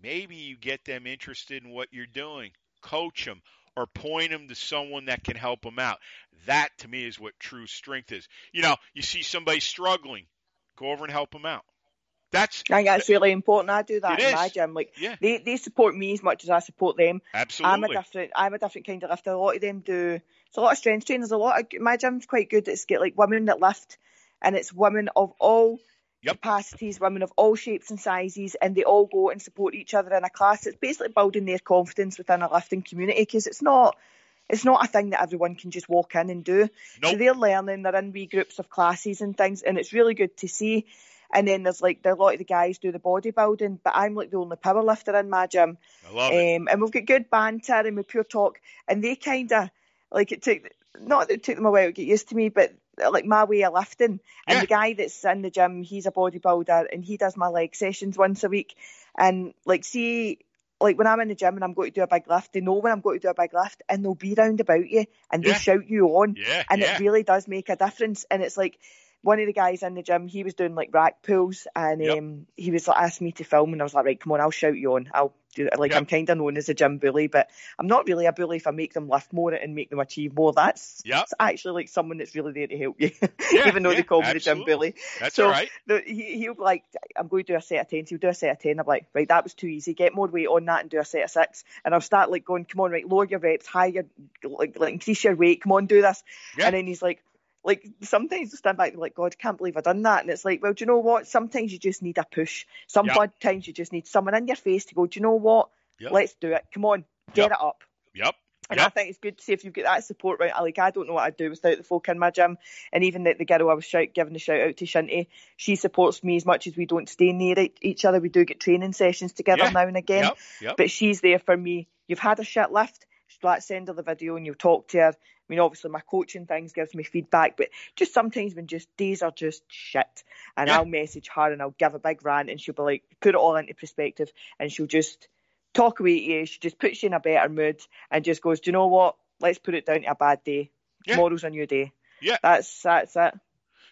maybe you get them interested in what you're doing, coach them, or point them to someone that can help them out. That, to me, is what true strength is. You know, you see somebody struggling, go over and help them out. I think that's really important. I do that in my gym. Like they support me as much as I support them. Absolutely. I'm a different kind of lifter. A lot of them do. It's a lot of strength trainers. My gym's quite good. It's got like women that lift, and it's women of all capacities, women of all shapes and sizes, and they all go and support each other in a class. It's basically building their confidence within a lifting community, because it's not a thing that everyone can just walk in and do. Nope. So they're learning. They're in wee groups of classes and things, and it's really good to see. And then there's like a lot of the guys do the bodybuilding, but I'm like the only powerlifter in my gym. I love it. And we've got good banter and we pure talk. And they kind of like it took them a while to get used to me, but like my way of lifting. And the guy that's in the gym, he's a bodybuilder, and he does my leg sessions once a week. And like, see, like when I'm in the gym and I'm going to do a big lift, they know when I'm going to do a big lift, and they'll be round about you and they shout you on. Yeah, and it really does make a difference. And it's like, one of the guys in the gym, he was doing like rack pulls, and he was like, asked me to film, and I was like, right, come on, I'll shout you on. I'll do it. Like I'm kind of known as a gym bully, but I'm not really a bully if I make them lift more and make them achieve more. That's it's actually like someone that's really there to help you, even though they call me the gym bully. That's so all right. He'll be like, I'm going to do a set of 10. So he'll do a set of 10. I'm like, right, that was too easy. Get more weight on that and do a set of 6. And I'll start like going, come on, right, lower your reps, higher, like increase your weight. Come on, do this. Yeah. And then he's like, sometimes I stand back and like, God, I can't believe I done that. And it's like, well, do you know what? Sometimes you just need a push. Sometimes you just need someone in your face to go, do you know what? Yep. Let's do it. Come on, get it up. Yep. And I think it's good to see if you've got that support, right? Like, I don't know what I'd do without the folk in my gym. And even the girl I was giving the shout out to, Shinty, she supports me as much as we don't stay near each other. We do get training sessions together now and again. Yep. But she's there for me. You've had a shit lift. Send her the video and you'll talk to her. mean, obviously my coaching things gives me feedback, but just sometimes when just days are just shit, and I'll message her and I'll give a big rant and she'll be like, put it all into perspective, and she'll just talk away to you. She just puts you in a better mood and just goes, do you know what? Let's put it down to a bad day. Yeah. Tomorrow's a new day. Yeah. That's it.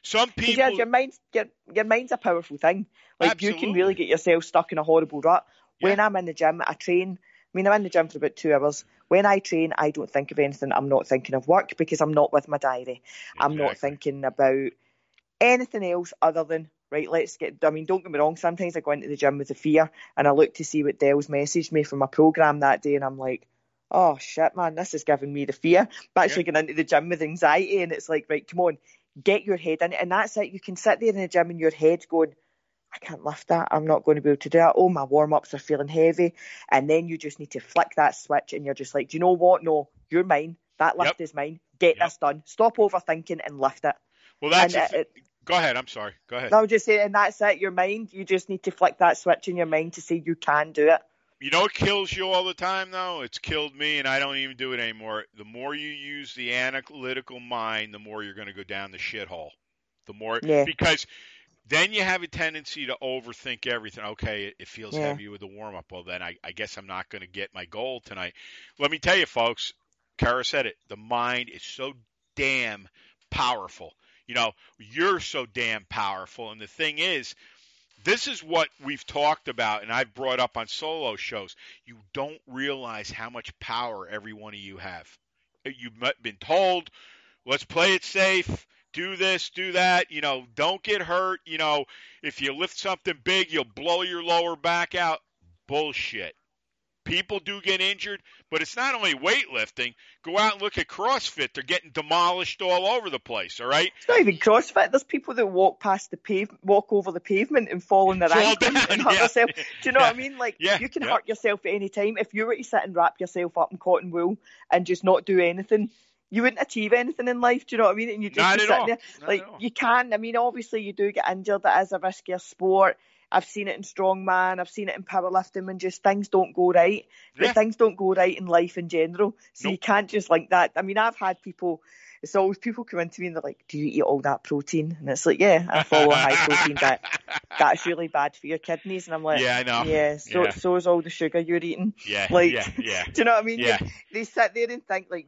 Some people... Yeah, your mind's a powerful thing. Like, absolutely. You can really get yourself stuck in a horrible rut. Yeah. When I'm in the gym, I train. I mean, I'm in the gym for about 2 hours. When I train, I don't think of anything. I'm not thinking of work because I'm not with my diary. Exactly. I'm not thinking about anything else other than, right, let's get... I mean, don't get me wrong. Sometimes I go into the gym with a fear and I look to see what Dell's messaged me from my programme that day, and I'm like, oh, shit, man, this is giving me the fear. I'm actually going into the gym with anxiety, and it's like, right, come on, get your head in it. And that's it. You can sit there in the gym and your head's going, I can't lift that. I'm not going to be able to do that. Oh, my warm-ups are feeling heavy. And then you just need to flick that switch and you're just like, do you know what? No, you're mine. That lift is mine. Get this done. Stop overthinking and lift it. Well, that's go ahead. I'm sorry. Go ahead. I'll just say, and that's it. Your mind, you just need to flick that switch in your mind to say you can do it. You know, it kills you all the time, though. It's killed me, and I don't even do it anymore. The more you use the analytical mind, the more you're going to go down the shithole. The more, because... Then you have a tendency to overthink everything. Okay, it feels heavy with the warm-up. Well, then I guess I'm not going to get my goal tonight. Let me tell you, folks, Kara said it. The mind is so damn powerful. You know, you're so damn powerful. And the thing is, this is what we've talked about, and I've brought up on solo shows. You don't realize how much power every one of you have. You've been told, let's play it safe. Do this, do that, you know, don't get hurt. You know, if you lift something big, you'll blow your lower back out. Bullshit. People do get injured, but it's not only weightlifting. Go out and look at CrossFit. They're getting demolished all over the place, all right? It's not even CrossFit. There's people that walk over the pavement and fall on their ankles and hurt themselves. Do you know what I mean? Like, you can hurt yourself at any time. If you were to sit and wrap yourself up in cotton wool and just not do anything, you wouldn't achieve anything in life, do you know what I mean? And you just not be sitting there. Not like, you can. I mean, obviously, you do get injured. It is a riskier sport. I've seen it in strongman. I've seen it in powerlifting, and just things don't go right. Yeah. But things don't go right in life in general. So you can't just like that. I mean, I've had people, it's always people come into me and they're like, do you eat all that protein? And it's like, yeah, I follow a high protein diet. That's really bad for your kidneys. And I'm like, yeah, I know. Yeah, so is all the sugar you're eating. Yeah, like, do you know what I mean? Yeah. They sit there and think like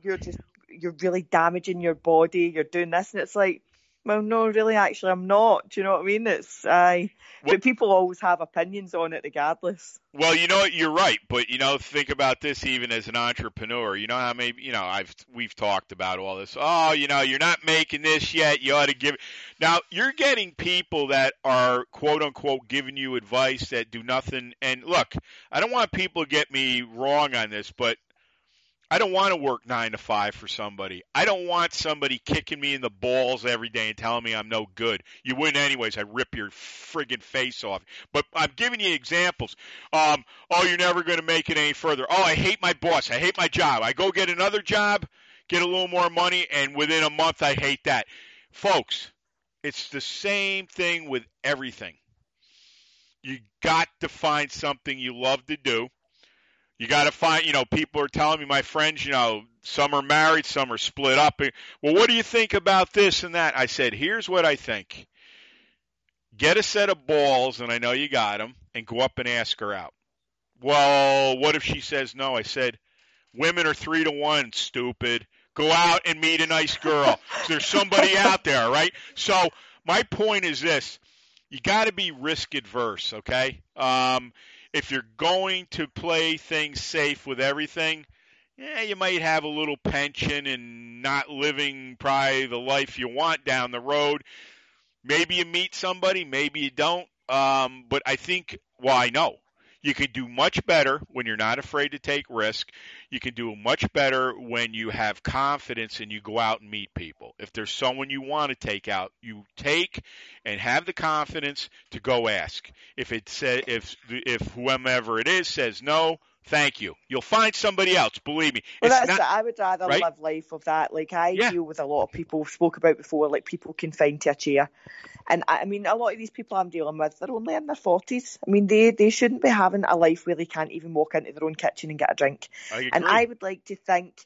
you're really damaging your body, you're doing this, and it's like, well, no, really, actually, I'm not. Do you know what I mean? It's but people always have opinions on it regardless. Well, you know what, you're right, but you know, think about this even as an entrepreneur. You know how many, you know, we've talked about all this. Oh, you know, you're not making this yet. You ought to give it. Now, you're getting people that are quote unquote giving you advice that do nothing. And look, I don't want people to get me wrong on this, but I don't want to work 9 to 5 for somebody. I don't want somebody kicking me in the balls every day and telling me I'm no good. You wouldn't anyways. I'd rip your friggin' face off. But I'm giving you examples. You're never going to make it any further. Oh, I hate my boss. I hate my job. I go get another job, get a little more money, and within a month I hate that. Folks, it's the same thing with everything. You got to find something you love to do. You got to find, you know, people are telling me, my friends, you know, some are married, some are split up. Well, what do you think about this and that? I said, here's what I think. Get a set of balls, and I know you got them, and go up and ask her out. Well, what if she says no? I said, women are 3 to 1, stupid. Go out and meet a nice girl. There's somebody out there, right? So my point is this. You got to be risk adverse, okay? If you're going to play things safe with everything, you might have a little pension and not living probably the life you want down the road. Maybe you meet somebody, maybe you don't. But I think, I know, you can do much better when you're not afraid to take risk. You can do much better when you have confidence and you go out and meet people. If there's someone you want to take out, you take and have the confidence to go ask. If whomever it is says no, thank you. You'll find somebody else, believe me. Well, I would rather live life of that. Like, I deal with a lot of people we've spoke about before, like people confined to a chair. And I mean, a lot of these people I'm dealing with, they're only in their 40s. I mean, they shouldn't be having a life where they can't even walk into their own kitchen and get a drink. I agree. And I would like to think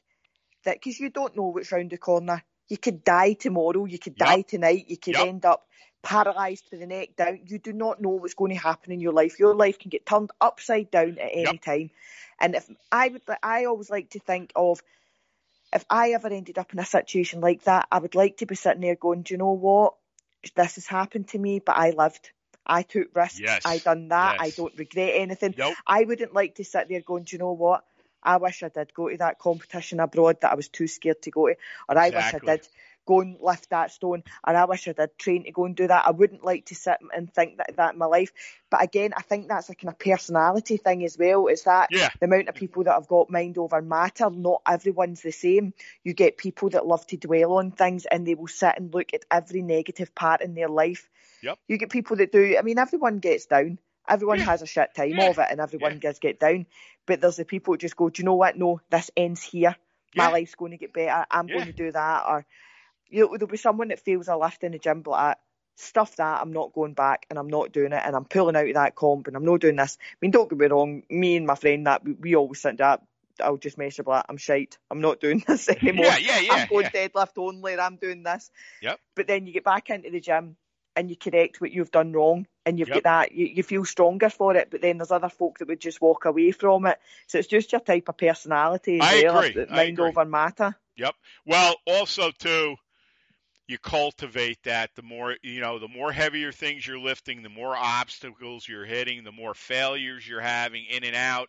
that, because you don't know what's round the corner. You could die tomorrow, you could die tonight, you could end up paralysed for the neck down. You do not know what's going to happen in your life. Your life can get turned upside down at any time. And if I always like to think of, if I ever ended up in a situation like that, I would like to be sitting there going, do you know what? This has happened to me, but I lived. I took risks. Yes. I done that. Yes. I don't regret anything. Nope. I wouldn't like to sit there going, do you know what? I wish I did go to that competition abroad that I was too scared to go to. Or I wish I did go and lift that stone. Or I wish I did train to go and do that. I wouldn't like to sit and think that in my life. But again, I think that's a kind of personality thing as well. Is that the amount of people that have got mind over matter, not everyone's the same. You get people that love to dwell on things and they will sit and look at every negative part in their life. Yep. You get people that do, I mean, everyone gets down. Everyone has a shit time of it and everyone does get down. But there's the people who just go, do you know what? No, this ends here. My life's going to get better. I'm going to do that. Or you know, there'll be someone that feels a lift in the gym, but stuff that, I'm not going back and I'm not doing it and I'm pulling out of that comp and I'm not doing this. I mean, don't get me wrong, me and my friend, that we always sit that. I'll just mess up like, I'm shite. I'm not doing this anymore. I'm going deadlift only and I'm doing this. Yep. But then you get back into the gym and you correct what you've done wrong and you've got that, you feel stronger for it, but then there's other folk that would just walk away from it. So it's just your type of personality. I agree. Over matter. Yep. Well, also too, you cultivate that. The more, you know, the more heavier things you're lifting, the more obstacles you're hitting, the more failures you're having in and out.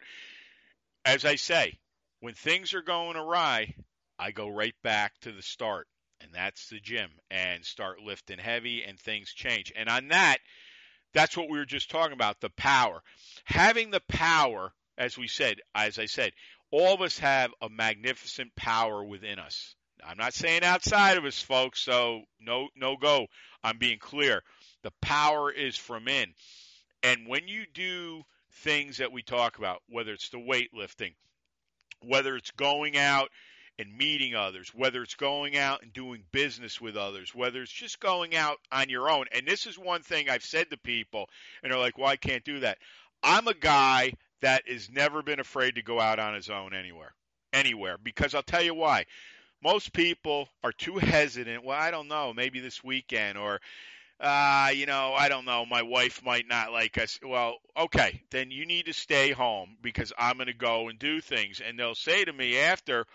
As I say, when things are going awry, I go right back to the start. And that's the gym, and start lifting heavy and things change. And on that, that's what we were just talking about, the power. Having the power, as I said, all of us have a magnificent power within us. I'm not saying outside of us, folks, so no go. I'm being clear. The power is from in. And when you do things that we talk about, whether it's the weightlifting, whether it's going out and meeting others, whether it's going out and doing business with others, whether it's just going out on your own. And this is one thing I've said to people, and they're like, well, I can't do that. I'm a guy that has never been afraid to go out on his own anywhere, because I'll tell you why. Most people are too hesitant. Well, I don't know, maybe this weekend, or, you know, I don't know, my wife might not like us. Well, okay, then you need to stay home, because I'm going to go and do things. And they'll say to me after,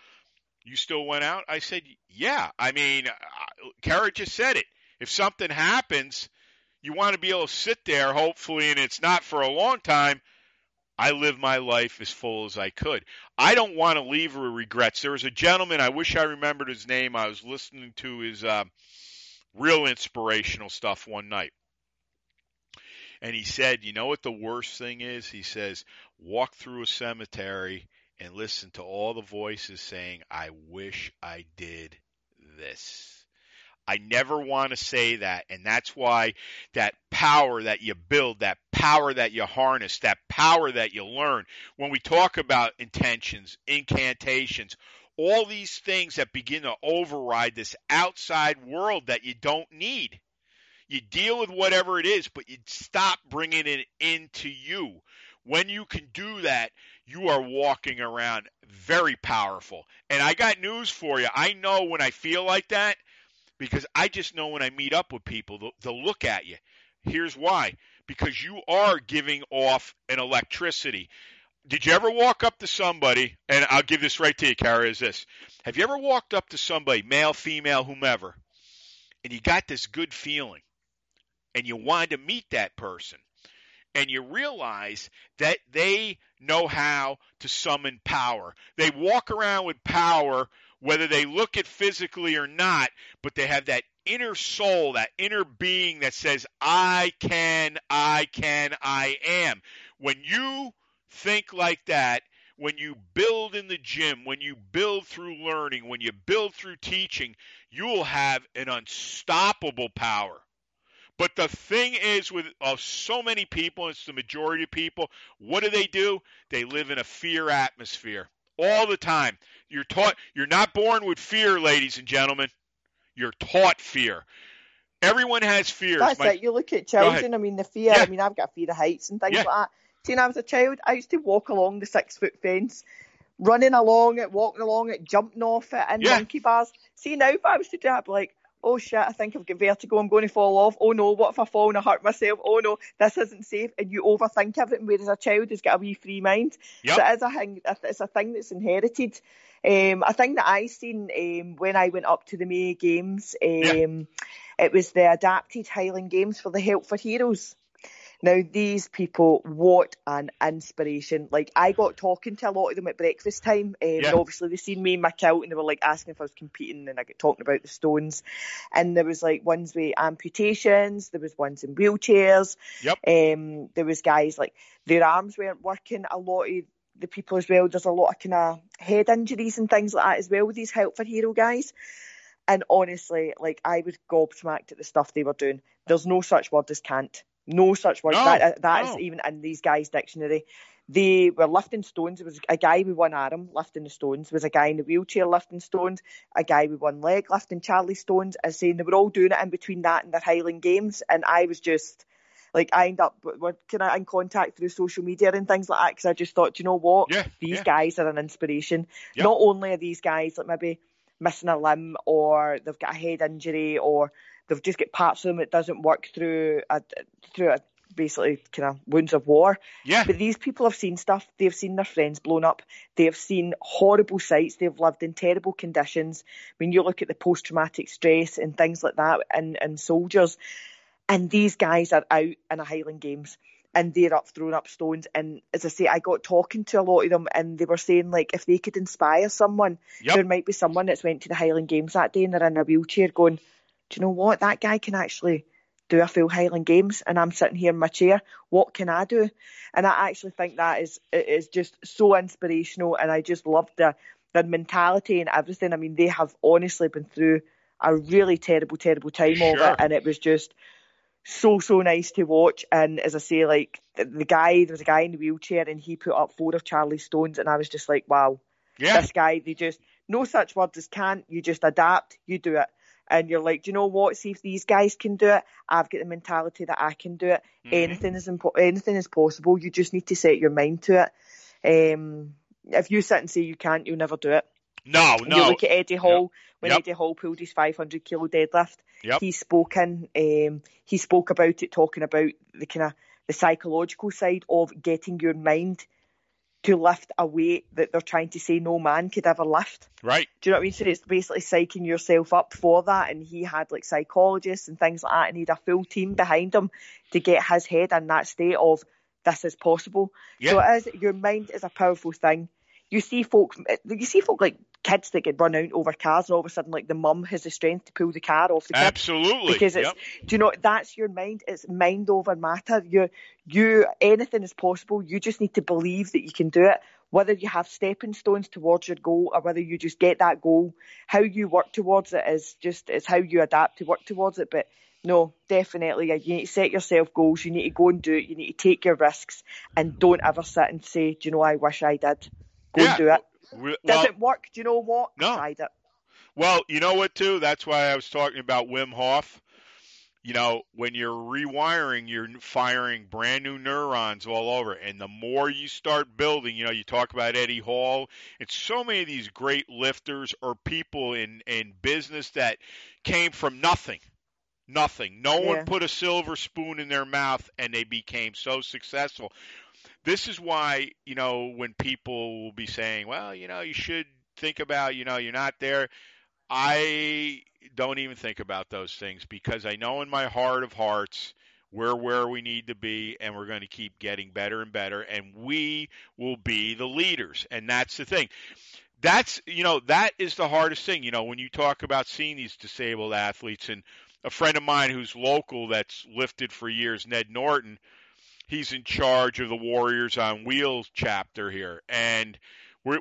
you still went out? I said, yeah. I mean, Kara just said it. If something happens, you want to be able to sit there, hopefully, and it's not for a long time. I lived my life as full as I could. I don't want to leave with regrets. There was a gentleman, I wish I remembered his name. I was listening to his real inspirational stuff one night. And he said, you know what the worst thing is? He says, walk through a cemetery and listen to all the voices saying, I wish I did this. I never want to say that. And that's why that power that you build, that power that you harness, that power that you learn. When we talk about intentions, incantations, all these things that begin to override this outside world that you don't need. You deal with whatever it is, but you stop bringing it into you. When you can do that, you are walking around very powerful. And I got news for you. I know when I feel like that, because I just know when I meet up with people, they'll look at you. Here's why. Because you are giving off an electricity. Did you ever walk up to somebody, and I'll give this right to you, Kara, is this. Have you ever walked up to somebody, male, female, whomever, and you got this good feeling, and you wanted to meet that person? And you realize that they know how to summon power. They walk around with power, whether they look it physically or not, but they have that inner soul, that inner being that says, I can, I am. When you think like that, when you build in the gym, when you build through learning, when you build through teaching, you will have an unstoppable power. But the thing is with so many people, it's the majority of people, what do? They live in a fear atmosphere all the time. You're taught, you're not born with fear, ladies and gentlemen. You're taught fear. Everyone has fears. That's it. You look at children, I mean, the fear, I mean, I've got fear of heights and things like that. See, when I was a child, I used to walk along the 6-foot fence running along it, walking along it, jumping off it, and monkey bars. See, now if I was to do that, I'd be like, oh shit, I think I've got vertigo, I'm going to fall off. Oh no, what if I fall and I hurt myself? Oh no, this isn't safe. And you overthink everything, whereas a child has got a wee free mind. Yep. So it's a thing that's inherited. A thing that I seen when I went up to the May Games, it was the adapted Highland Games for the Help for Heroes. Now, these people, what an inspiration. Like, I got talking to a lot of them at breakfast time. And obviously, they seen me in my kilt and they were, like, asking if I was competing. And I got talking about the stones. And there was, like, ones with amputations. There was ones in wheelchairs. Yep. There was guys, like, their arms weren't working. A lot of the people as well, there's a lot of kind of head injuries and things like that as well with these Help for Hero guys. And honestly, like, I was gobsmacked at the stuff they were doing. There's no such word as can't. No such word. That is even in these guys' dictionary. They were lifting stones. There was a guy with one arm lifting the stones. There was a guy in a wheelchair lifting stones. A guy with one leg lifting Charlie's Stones. And saying they were all doing it in between that and their Highland Games. And I was just like, I ended up in contact through social media and things like that because I just thought, you know what? Yeah, these guys are an inspiration. Yep. Not only are these guys like maybe missing a limb or they've got a head injury or they've just got parts of them that doesn't work through basically kind of wounds of war. Yeah. But these people have seen stuff. They've seen their friends blown up. They've seen horrible sights. They've lived in terrible conditions. When you look at the post-traumatic stress and things like that and soldiers, and these guys are out in a Highland Games and they're up throwing up stones. And as I say, I got talking to a lot of them and they were saying, like, if they could inspire someone, there might be someone that's went to the Highland Games that day and they're in a wheelchair going, do you know what? That guy can actually do a full Highland Games and I'm sitting here in my chair. What can I do? And I actually think that is just so inspirational and I just love the mentality and everything. I mean, they have honestly been through a really terrible, terrible time of it and it was just so nice to watch. And as I say, like, there was a guy in the wheelchair and he put up 4 of Charlie's Stones and I was just like, wow, this guy, they just, no such word as can't, you just adapt, you do it. And you're like, do you know what? See if these guys can do it. I've got the mentality that I can do it. Mm-hmm. Anything is possible. You just need to set your mind to it. If you sit and say you can't, you'll never do it. No. You look at Eddie Hall. When Eddie Hall pulled his 500-kilo deadlift, he spoke about it, talking about the kind of the psychological side of getting your mind to lift a weight that they're trying to say no man could ever lift. Right. Do you know what I mean? So it's basically psyching yourself up for that. And he had like psychologists and things like that and he had a full team behind him to get his head in that state of this is possible. Yeah. So it is, your mind is a powerful thing. You see folk like kids that get run out over cars and all of a sudden like the mum has the strength to pull the car off the kid. Absolutely. Because it's, do you know, that's your mind. It's mind over matter. You anything is possible. You just need to believe that you can do it. Whether you have stepping stones towards your goal or whether you just get that goal, how you work towards it is how you adapt to work towards it. But no, definitely, you need to set yourself goals. You need to go and do it. You need to take your risks and don't ever sit and say, do you know, I wish I did. Go and do it. Does it work? Do you know what? No. I tried it. Well, you know what, too? That's why I was talking about Wim Hof. You know, when you're rewiring, you're firing brand new neurons all over. And the more you start building, you know, you talk about Eddie Hall. It's so many of these great lifters or people in business that came from nothing. No one put a silver spoon in their mouth and they became so successful. This is why, you know, when people will be saying, well, you know, you should think about, you know, you're not there. I don't even think about those things because I know in my heart of hearts we're where we need to be and we're going to keep getting better and better and we will be the leaders. And that's the thing. That's, you know, that is the hardest thing. You know, when you talk about seeing these disabled athletes, and a friend of mine who's local that's lifted for years, Ned Norton, he's in charge of the Warriors on Wheels chapter here. And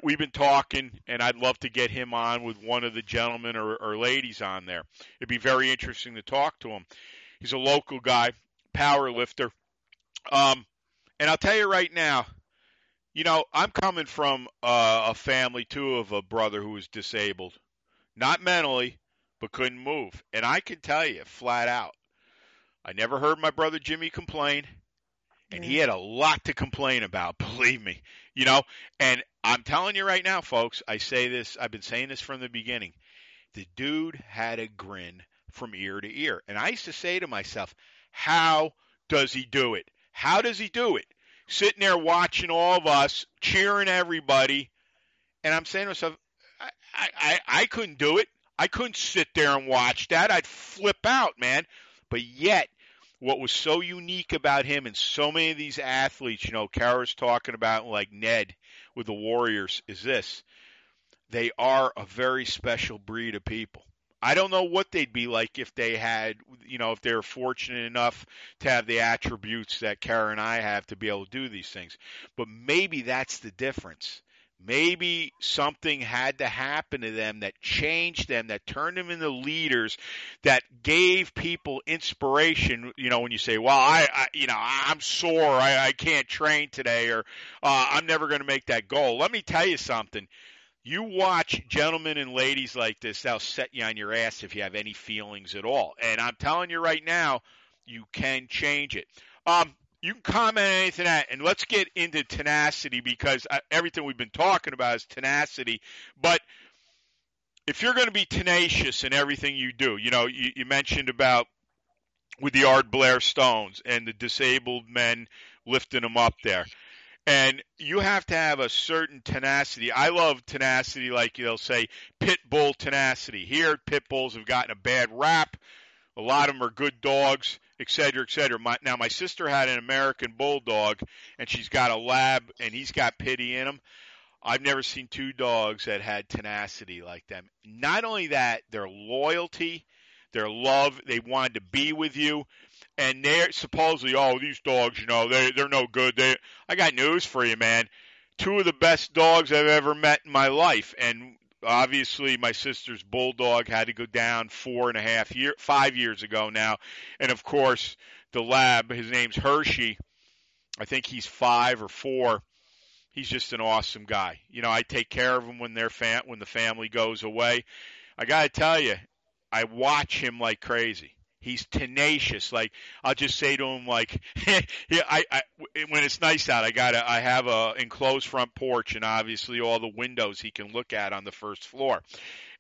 we've been talking, and I'd love to get him on with one of the gentlemen or ladies on there. It'd be very interesting to talk to him. He's a local guy, power lifter. And I'll tell you right now, you know, I'm coming from a family, too, of a brother who was disabled. Not mentally, but couldn't move. And I can tell you flat out, I never heard my brother Jimmy complain. and he had a lot to complain about, believe me, you know. And I'm telling you right now, folks, I say this, I've been saying this from the beginning. The dude had a grin from ear to ear. And I used to say to myself, how does he do it? How does he do it? Sitting there watching all of us, cheering everybody. And I'm saying to myself, I couldn't do it. I couldn't sit there and watch that. I'd flip out, man. But yet, what was so unique about him and so many of these athletes, you know, Kara's talking about like Ned with the Warriors, is this. They are a very special breed of people. I don't know what they'd be like if they had, you know, if they were fortunate enough to have the attributes that Kara and I have to be able to do these things. But maybe that's the difference. Maybe something had to happen to them that changed them, that turned them into leaders, that gave people inspiration. You know, when you say, well, I'm sore, I can't train today, or I'm never going to make that goal. Let me tell you something. You watch gentlemen and ladies like this, they'll set you on your ass if you have any feelings at all. And I'm telling you right now, you can change it. You can comment on anything that, and let's get into tenacity, because everything we've been talking about is tenacity. But if you're going to be tenacious in everything you do, you know, you mentioned about with the Ardblair Stones and the disabled men lifting them up there. And you have to have a certain tenacity. I love tenacity, like they'll say, pit bull tenacity. Here, pit bulls have gotten a bad rap. A lot of them are good dogs, et cetera, et cetera. Now, my sister had an American bulldog, and she's got a lab, and he's got pity in him. I've never seen two dogs that had tenacity like them. Not only that, their loyalty, their love, they wanted to be with you. And they're supposedly, oh, these dogs, you know, they're no good. I got news for you, man. Two of the best dogs I've ever met in my life. And obviously my sister's bulldog had to go down 5 years ago now. And, of course, the lab, his name's Hershey. I think he's 5 or 4. He's just an awesome guy. You know, I take care of him when the family goes away. I got to tell you, I watch him like crazy. He's tenacious. Like, I'll just say to him, like, when it's nice out, I have a enclosed front porch, and obviously all the windows he can look at on the first floor.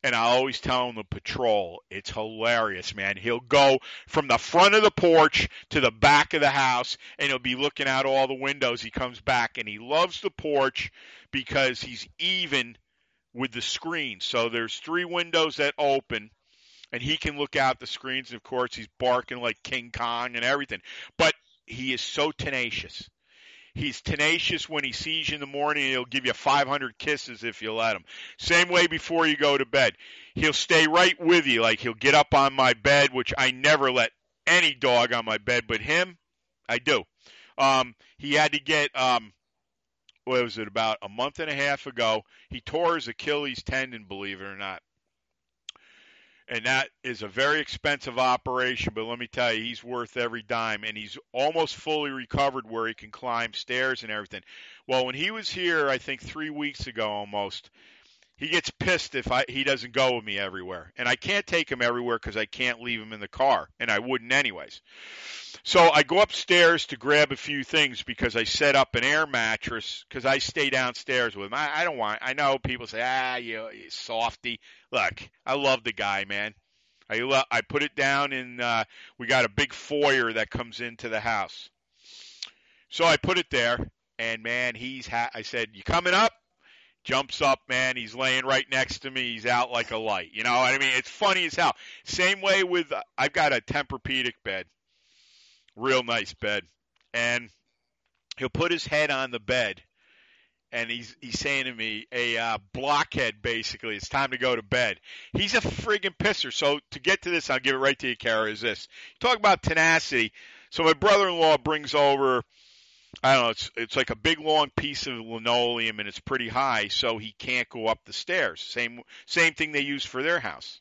And I always tell him to patrol. It's hilarious, man. He'll go from the front of the porch to the back of the house, and he'll be looking out all the windows. He comes back, and he loves the porch because he's even with the screen. So there's 3 windows that open. And he can look out the screens, and, of course, he's barking like King Kong and everything. But he is so tenacious. He's tenacious when he sees you in the morning, and he'll give you 500 kisses if you let him. Same way before you go to bed. He'll stay right with you. Like, he'll get up on my bed, which I never let any dog on my bed. But him, I do. He had to get, about a month and a half ago, he tore his Achilles tendon, believe it or not. And that is a very expensive operation, but let me tell you, he's worth every dime. And he's almost fully recovered where he can climb stairs and everything. Well, when he was here, I think 3 weeks ago almost, he gets pissed if he doesn't go with me everywhere. And I can't take him everywhere because I can't leave him in the car, and I wouldn't anyways. So I go upstairs to grab a few things because I set up an air mattress because I stay downstairs with him. I know people say, you softy. Look, I love the guy, man. I put it down, and we got a big foyer that comes into the house. So I put it there, and, man, I said, you coming up? Jumps up, man. He's laying right next to me. He's out like a light. You know what I mean? It's funny as hell. Same way with I've got a Tempur-Pedic bed, real nice bed, and he'll put his head on the bed, and he's saying to me, a blockhead, basically, it's time to go to bed. He's a friggin' pisser. So to get to this, I'll give it right to you, Kara, is this. Talk about tenacity. So my brother-in-law brings over, I don't know, it's like a big, long piece of linoleum, and it's pretty high, so he can't go up the stairs. Same thing they use for their house.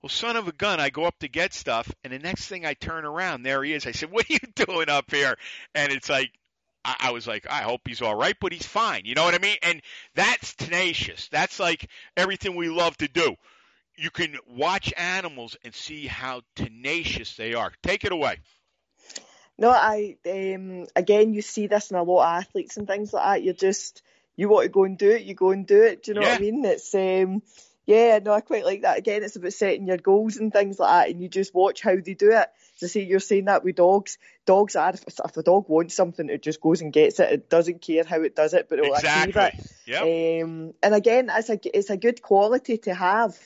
Well, son of a gun, I go up to get stuff, and the next thing I turn around, there he is. I said, what are you doing up here? And it's like, I was like, I hope he's all right, but he's fine. You know what I mean? And that's tenacious. That's like everything we love to do. You can watch animals and see how tenacious they are. Take it away. No, I again, you see this in a lot of athletes and things like that. You're just, you want to go and do it, you go and do it. Do you know what I mean? It's yeah, no, I quite like that. Again, it's about setting your goals and things like that, and you just watch how they do it. As I say, you're saying that with dogs. Dogs are, if a dog wants something, it just goes and gets it. It doesn't care how it does it, but it will achieve it. Yep. And again, it's a good quality to have.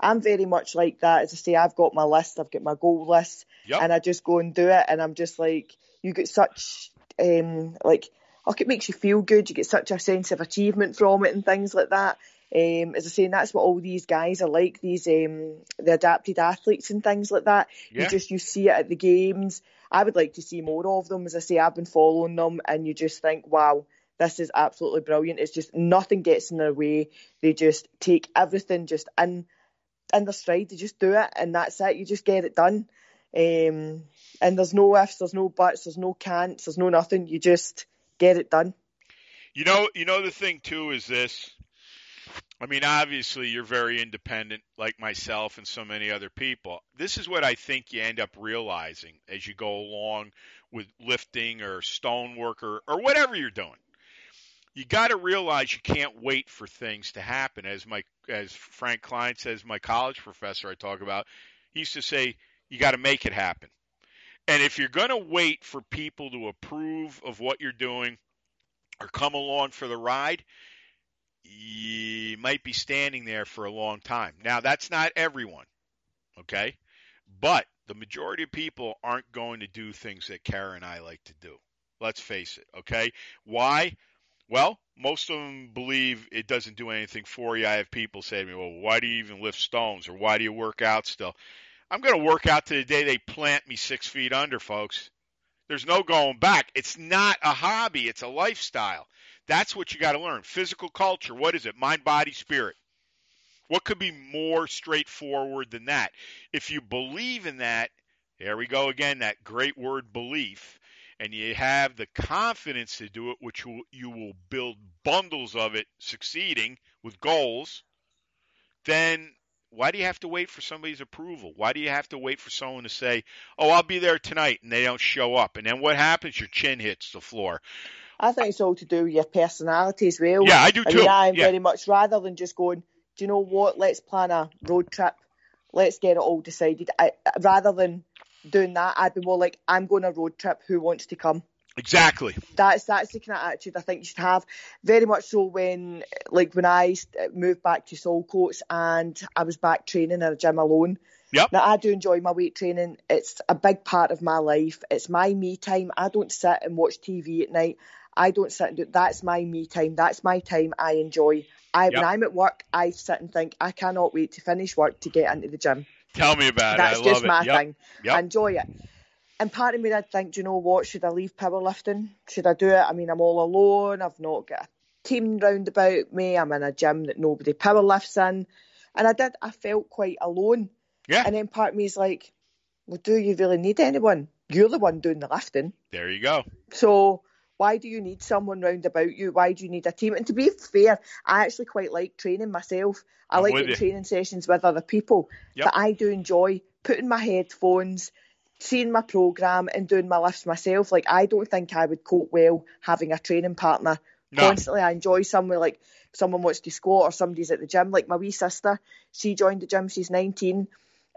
I'm very much like that. As I say, I've got my list, I've got my goal list, and I just go and do it. And I'm just like, you get such, it makes you feel good. You get such a sense of achievement from it and things like that. As I say, and that's what all these guys are like, these the adapted athletes and things like that. Yeah. You see it at the games. I would like to see more of them. As I say, I've been following them, and you just think, wow, this is absolutely brilliant. It's just nothing gets in their way. They just take everything just in their stride. They just do it, and that's it. You just get it done. And there's no ifs, there's no buts, there's no can'ts, there's no nothing. You just get it done. You know the thing too is this. I mean, obviously, you're very independent like myself and so many other people. This is what I think you end up realizing as you go along with lifting or stonework or whatever you're doing. You got to realize you can't wait for things to happen. As Frank Klein says, my college professor I talk about, he used to say, you got to make it happen. And if you're going to wait for people to approve of what you're doing or come along for the ride, you might be standing there for a long time. Now, that's not everyone, okay? But the majority of people aren't going to do things that Kara and I like to do. Let's face it, okay? Why? Well, most of them believe it doesn't do anything for you. I have people say to me, well, why do you even lift stones, or why do you work out still? I'm going to work out to the day they plant me 6 feet under, folks. There's no going back. It's not a hobby. It's a lifestyle. That's what you got to learn. Physical culture, what is it? Mind, body, spirit. What could be more straightforward than that? If you believe in that, there we go again, that great word belief, and you have the confidence to do it, which you will build bundles of it succeeding with goals, then why do you have to wait for somebody's approval? Why do you have to wait for someone to say, oh, I'll be there tonight, and they don't show up? And then what happens? Your chin hits the floor. I think it's all to do with your personality as well. Yeah, I do too. Very much, rather than just going, do you know what, let's plan a road trip, let's get it all decided. Rather than doing that, I'd be more like, I'm going on a road trip, who wants to come? Exactly. That's the kind of attitude I think you should have. Very much so when I moved back to Saltcoats and I was back training in a gym alone. Yep. Now, I do enjoy my weight training. It's a big part of my life. It's my me time. I don't sit and watch TV at night. I don't sit and do it. That's my me time. That's my time I enjoy. When I'm at work, I sit and think, I cannot wait to finish work to get into the gym. Tell me about it. That's just my thing. Yep. I enjoy it. And part of me, I'd think, do you know what? Should I leave powerlifting? Should I do it? I mean, I'm all alone. I've not got a team round about me. I'm in a gym that nobody powerlifts in. And I felt quite alone. Yeah. And then part of me is like, well, do you really need anyone? You're the one doing the lifting. There you go. So why do you need someone round about you? Why do you need a team? And to be fair, I actually quite like training myself. I like doing training sessions with other people. Yep. But I do enjoy putting my headphones, seeing my programme and doing my lifts myself. Like, I don't think I would cope well having a training partner. No. Constantly, I enjoy somewhere like someone wants to squat or somebody's at the gym. Like, my wee sister, she joined the gym, she's 19.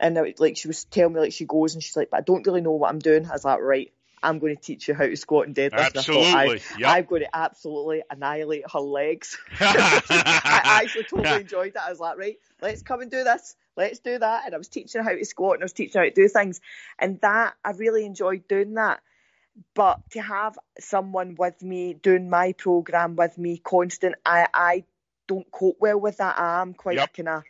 And she was telling me, she goes and she's like, but I don't really know what I'm doing. I was like, right, I'm going to teach you how to squat and deadlift. Absolutely. I'm going to absolutely annihilate her legs. I actually totally enjoyed that. I was like, right, let's come and do this. Let's do that. And I was teaching her how to squat and I was teaching her how to do things. And that, I really enjoyed doing that. But to have someone with me doing my program with me constant, I don't cope well with that. I'm quite kind of,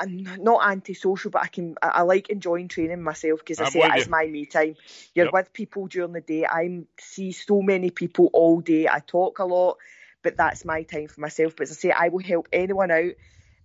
I'm not antisocial, but I like enjoying training myself because I say it is my me time. You're with people during the day. I see so many people all day. I talk a lot, but that's my time for myself. But as I say, I will help anyone out.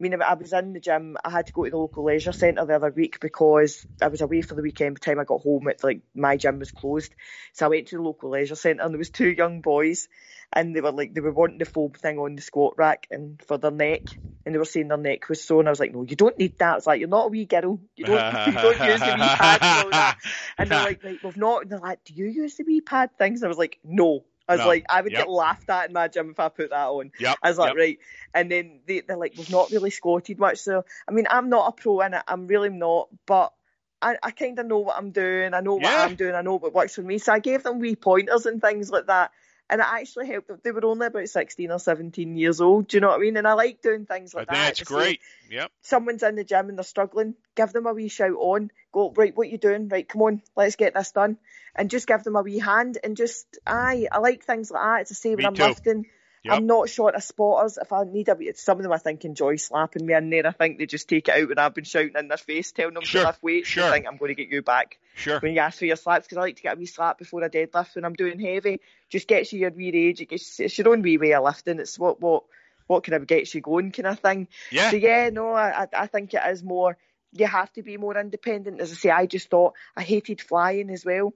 mean, I was in the gym. I had to go to the local leisure centre the other week because I was away for the weekend. By the time I got home, my gym was closed. So I went to the local leisure centre and there was two young boys and they were wanting the foam thing on the squat rack and for their neck. And they were saying their neck was sore. And I was like, no, you don't need that. It's like, you're not a wee girl. You don't use the wee pad and all that. And they're like, we've not. And they're like, do you use the wee pad things? And I was like, no. I would get laughed at in my gym if I put that on. Yep, I was like, right. And then they're like, we've not really squatted much. So, I mean, I'm not a pro in it. I'm really not. But I kind of know what I'm doing. I know what works for me. So I gave them wee pointers and things like that. And it actually helped them. They were only about 16 or 17 years old. Do you know what I mean? And I like doing things like that. That's great. Yep. Someone's in the gym and they're struggling. Give them a wee shout on. Go, right, what you doing? Right, come on, let's get this done. And just give them a wee hand. And just, I like things like that. It's the same when I'm lifting. Yep. I'm not short of spotters. If I need some of them, I think, enjoy slapping me in there. I think they just take it out when I've been shouting in their face, telling them to lift weights. Sure. I think I'm going to get you back when you ask for your slaps, because I like to get a wee slap before a deadlift when I'm doing heavy. Just gets you your wee rage. It's your own wee way of lifting. It's what kind of gets you going kind of thing. Yeah. So, I think it is more, you have to be more independent. As I say, I just thought I hated flying as well.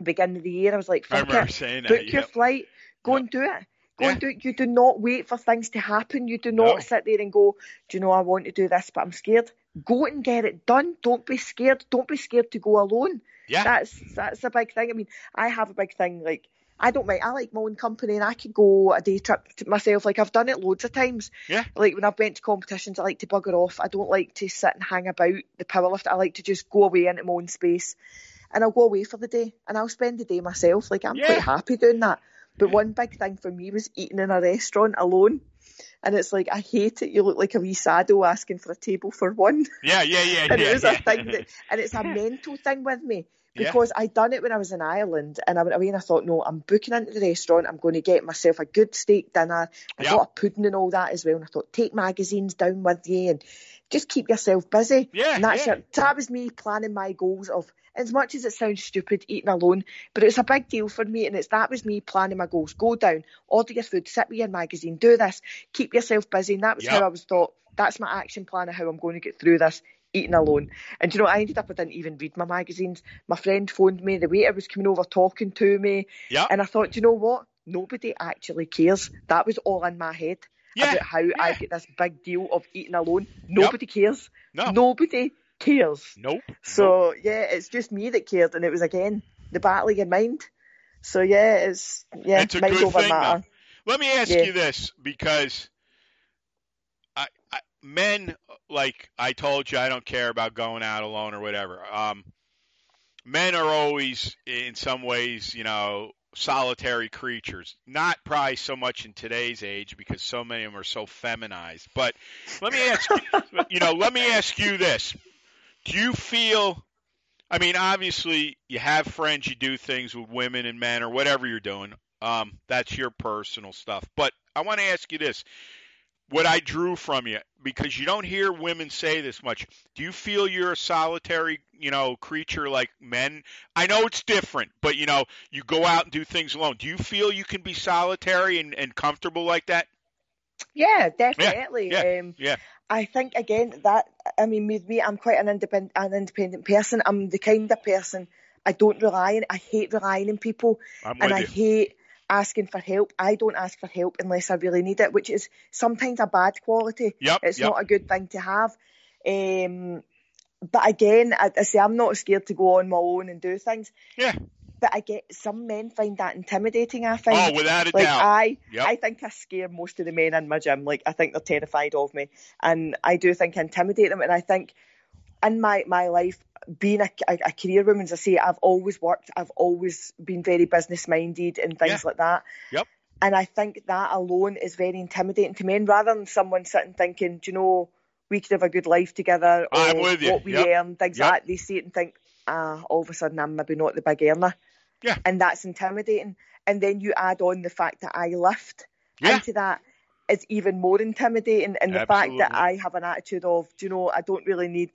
Beginning of the year, I was like, fuck it, book your flight, go and do it. Yeah. You do not wait for things to happen. You do not sit there and go, do you know, I want to do this, but I'm scared. Go and get it done. Don't be scared. Don't be scared to go alone. Yeah. That's a big thing. I mean, I have a big thing. I don't mind. I like my own company and I can go a day trip to myself. I've done it loads of times. Yeah. When I've went to competitions, I like to bugger off. I don't like to sit and hang about the powerlift. I like to just go away into my own space and I'll go away for the day and I'll spend the day myself. I'm quite happy doing that. But one big thing for me was eating in a restaurant alone. And it's I hate it. You look like a wee sado asking for a table for one. Yeah. And it was a thing and it's a mental thing with me. Because I'd done it when I was in Ireland and I went away and I thought, no, I'm booking into the restaurant. I'm going to get myself a good steak dinner. I got a pudding and all that as well. And I thought, take magazines down with you and just keep yourself busy. Yeah, and that's it. So that was me planning my goals of, as much as it sounds stupid, eating alone, but it's a big deal for me. And that was me planning my goals. Go down, order your food, sit with your magazine, do this, keep yourself busy. And that was how I was thought, that's my action plan of how I'm going to get through this. Eating alone. And I ended up, I didn't even read my magazines. My friend phoned me, the waiter was coming over talking to me. And I thought, do you know what? Nobody actually cares. That was all in my head about how I get this big deal of eating alone. Nobody cares. No. Nobody cares. Nope. So, it's just me that cared. And it was, again, the battling in mind. So, it's a mind over matter. Though. Let me ask you this, because men, like I told you, I don't care about going out alone or whatever. Men are always, in some ways, solitary creatures. Not probably so much in today's age because so many of them are so feminized. But let me ask, let me ask you this. Do you feel, I mean, obviously you have friends, you do things with women and men or whatever you're doing. That's your personal stuff. But I want to ask you this. What I drew from you, because you don't hear women say this much. Do you feel you're a solitary, creature like men? I know it's different, but, you go out and do things alone. Do you feel you can be solitary and comfortable like that? Yeah, definitely. I think, again, with me, I'm quite an independent person. I'm the kind of person I hate relying on people. I hate asking for help. I don't ask for help unless I really need it, which is sometimes a bad quality. It's not a good thing to have. But again, I say I'm not scared to go on my own and do things. Yeah. But I get some men find that intimidating, I think. Oh, without a doubt. I think I scare most of the men in my gym. I think they're terrified of me. And I do think I intimidate them. And I think in my life, being a career woman, as I say, I've always worked. I've always been very business-minded and things like that. Yep. And I think that alone is very intimidating to men, rather than someone sitting thinking, do you know, we could have a good life together, or I'm with you. What we earn, things like that. They see it and think, all of a sudden I'm maybe not the big earner. Yeah. And that's intimidating. And then you add on the fact that I lift into that. It's even more intimidating. And the fact that I have an attitude of, do you know, I don't really need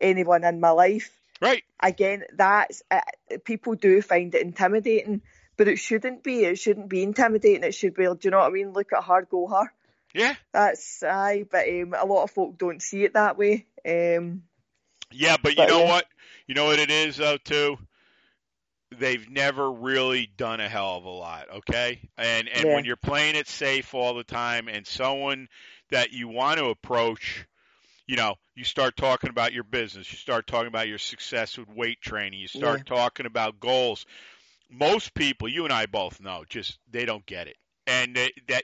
anyone in my life. Right. Again, that's people do find it intimidating, but it shouldn't be. It shouldn't be intimidating. It should be, do you know what I mean? Look at her, go her. Yeah. That's, aye, but a lot of folk don't see it that way. Yeah, but you know what? You know what it is, though, too? They've never really done a hell of a lot, okay? And when you're playing it safe all the time and someone that you want to approach, you know, you start talking about your business. You start talking about your success with weight training. You start talking about goals. Most people, you and I both know, just they don't get it. And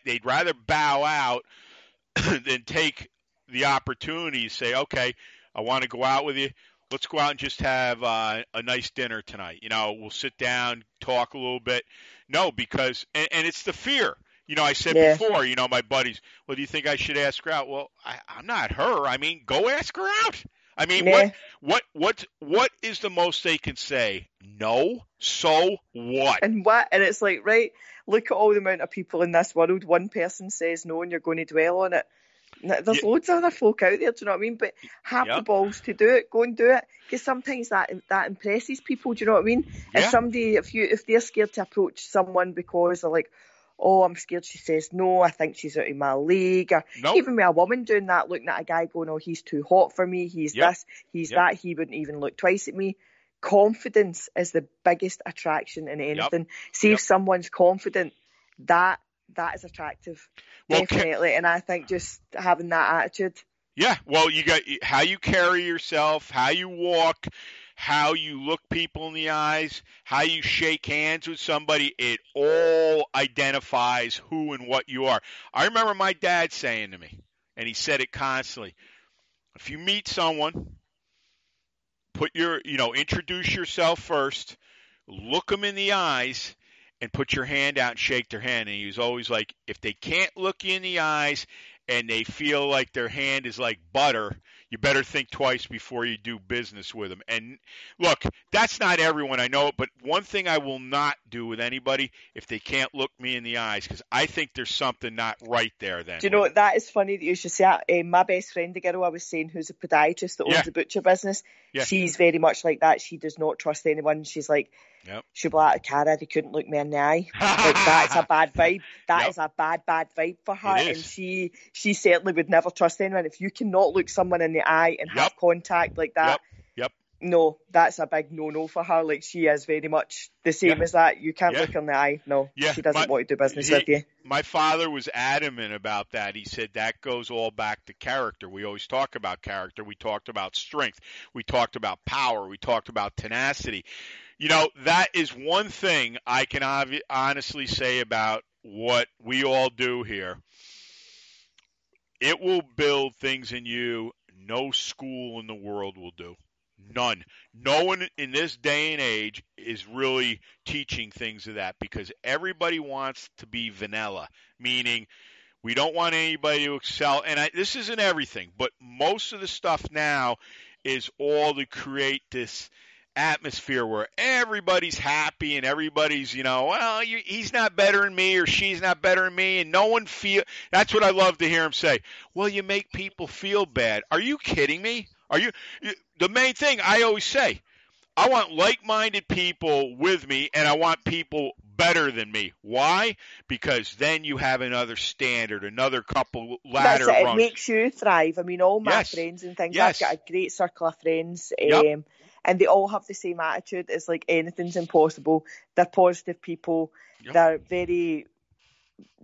they'd rather bow out than take the opportunity to say, okay, I want to go out with you. Let's go out and just have a nice dinner tonight. You know, we'll sit down, talk a little bit. No, because – and it's the fear. You know, I said before, you know, my buddies, well, do you think I should ask her out? Well, I'm not her. I mean, go ask her out. I mean, what is the most they can say? No. So what? And what? And it's like, right, look at all the amount of people in this world. One person says no and you're going to dwell on it. There's loads of other folk out there, do you know what I mean? But have the balls to do it. Go and do it. Because sometimes that impresses people, do you know what I mean? Yeah. If somebody, if they're scared to approach someone because they're like, oh, I'm scared she says no, I think she's out of my league. Or even with a woman doing that, looking at a guy going, oh, he's too hot for me, he's this, he's that, he wouldn't even look twice at me. Confidence is the biggest attraction in anything. See if someone's confident, that is attractive, definitely. And I think just having that attitude. Yeah, well, you got how you carry yourself, how you walk, how you look people in the eyes, how you shake hands with somebody, it all identifies who and what you are. I remember my dad saying to me, and he said it constantly, if you meet someone, introduce yourself first, look them in the eyes, and put your hand out and shake their hand. And he was always like, if they can't look you in the eyes and they feel like their hand is like butter, you better think twice before you do business with them. And look, that's not everyone, I know, but one thing I will not do with anybody if they can't look me in the eyes, because I think there's something not right there then. Do you know what? That is funny that you should say that. My best friend, the girl I was saying who's a podiatrist that owns the butcher business, she's very much like that. She does not trust anyone. She's like, she'll be like, Kara, they couldn't look me in the eye. Like, that's a bad vibe. That is a bad vibe for her. And she certainly would never trust anyone. If you cannot look someone in the eye and have contact like that, no, that's a big no-no for her. Like, she is very much the same as that. You can't look in the eye. No, she doesn't want to do business with you. My father was adamant about that. He said that goes all back to character. We always talk about character. We talked about strength. We talked about power. We talked about tenacity. You know, that is one thing I can honestly say about what we all do here. It will build things in you no school in the world will do. None. No one in this day and age is really teaching things of that, because everybody wants to be vanilla, meaning we don't want anybody to excel. And this isn't everything, but most of the stuff now is all to create this atmosphere where everybody's happy and everybody's, you know, well, he's not better than me or she's not better than me, and no one feel. That's what I love to hear him say. Well, you make people feel bad. Are you kidding me? Are you? The main thing I always say, I want like-minded people with me, and I want people better than me. Why? Because then you have another standard, another couple ladder. That's it. It makes you thrive. I mean, all my friends and things. Yes. I've got a great circle of friends. And they all have the same attitude. It's like anything's impossible. They're positive people. They're very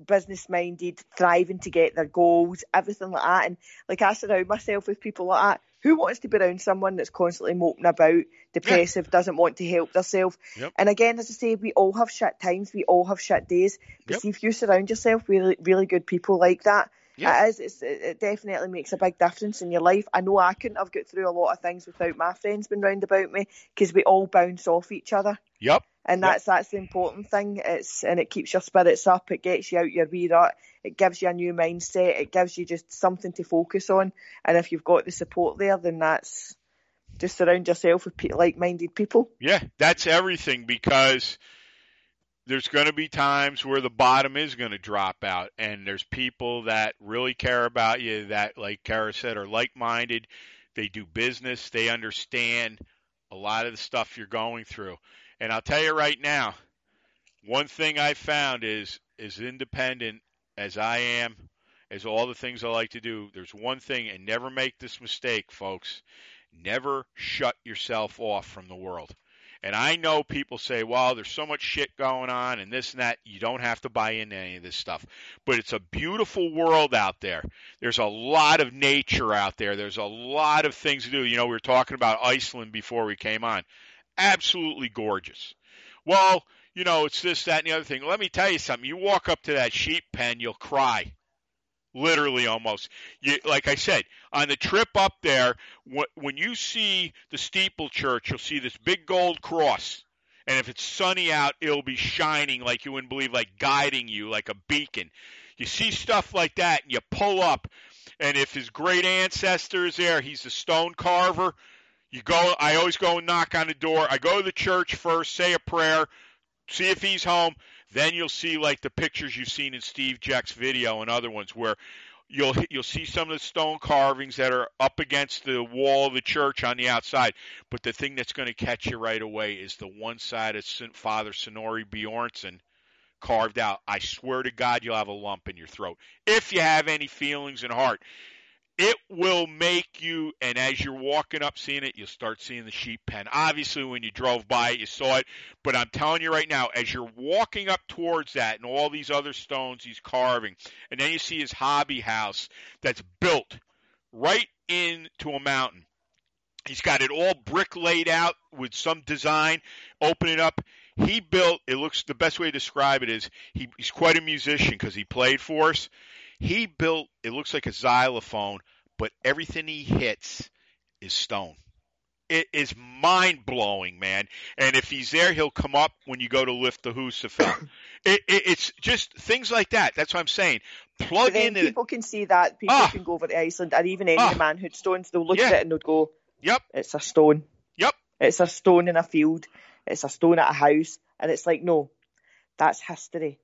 business-minded, thriving to get their goals, everything like that. And like, I surround myself with people like that. Who wants to be around someone that's constantly moping about, depressive, doesn't want to help themselves? And again, as I say, we all have shit times. We all have shit days. But see, if you surround yourself with really good people like that, it definitely makes a big difference in your life. I know I couldn't have got through a lot of things without my friends being round about me, because we all bounce off each other. And that's the important thing. It keeps your spirits up. It gets you out your wee rut. It gives you a new mindset. It gives you just something to focus on. And if you've got the support there, then that's just surround yourself with like-minded people. Yeah, that's everything, because there's going to be times where the bottom is going to drop out, and there's people that really care about you that, like Kara said, are like-minded. They do business. They understand a lot of the stuff you're going through. And I'll tell you right now, one thing I found is, as independent as I am is all the things I like to do. There's one thing, and never make this mistake, folks. Never shut yourself off from the world. And I know people say, well, there's so much shit going on and this and that. You don't have to buy into any of this stuff. But it's a beautiful world out there. There's a lot of nature out there. There's a lot of things to do. You know, we were talking about Iceland before we came on. Absolutely gorgeous. Well, you know, it's this, that, and the other thing. Let me tell you something. You walk up to that sheep pen, you'll cry. Literally almost. You, like I said, on the trip up there, when you see the steeple church, you'll see this big gold cross. And if it's sunny out, it'll be shining like you wouldn't believe, like guiding you like a beacon. You see stuff like that, and you pull up. And if his great ancestor is there, he's a stone carver. You go. I always go and knock on the door. I go to the church first, say a prayer, see if he's home. Then you'll see like the pictures you've seen in Steve Jack's video and other ones where you'll see some of the stone carvings that are up against the wall of the church on the outside. But the thing that's going to catch you right away is the one side of Father Snorri Bjornsson carved out. I swear to God, you'll have a lump in your throat if you have any feelings in heart. It will make you, and as you're walking up seeing it, you'll start seeing the sheep pen. Obviously, when you drove by it, you saw it. But I'm telling you right now, as you're walking up towards that and all these other stones he's carving, and then you see his hobby house that's built right into a mountain. He's got it all brick laid out with some design, open it up. He built, it looks, the best way to describe it is he's quite a musician because he played for us. He built, it looks like a xylophone, but everything he hits is stone. It is mind-blowing, man. And if he's there, he'll come up when you go to lift the Husafel. It's just things like that. That's what I'm saying. Plug in. People can see that. People can go over to Iceland or even any of the Manhood Stones. They'll look at it and they'll go, yep, it's a stone. Yep. It's a stone in a field. It's a stone at a house. And it's like, no, that's history.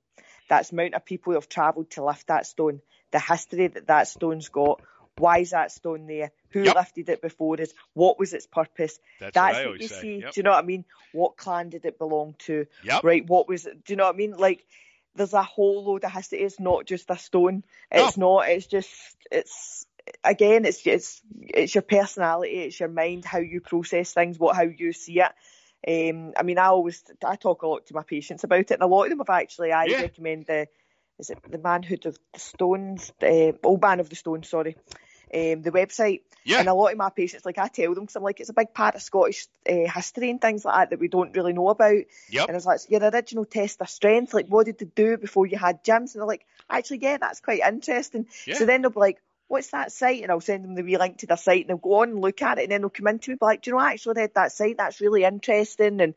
That's the amount of people who have travelled to lift that stone, the history that stone's got, why is that stone there, who lifted it before it, what was its purpose. That's what you see. Yep. Do you know what I mean? What clan did it belong to? Yep. Right? What was it? Do you know what I mean? Like, there's a whole load of history. It's not just a stone. It's not. It's just, again, it's your personality, it's your mind, how you process things, how you see it. I mean, I talk a lot to my patients about it, and a lot of them have actually, I recommend the Manhood of the Stones, Old Man of the Stones, sorry, the website. Yeah. And a lot of my patients, like, I tell them, because I'm like, it's a big part of Scottish history and things like that we don't really know about. Yep. And I was like, your original test of strength, like, what did they do before you had gyms? And they're like, actually, yeah, that's quite interesting. Yeah. So then they'll be like, what's that site? And I'll send them the wee link to their site, and they'll go on and look at it, and then they'll come into me and be like, do you know, I actually read that site, that's really interesting, and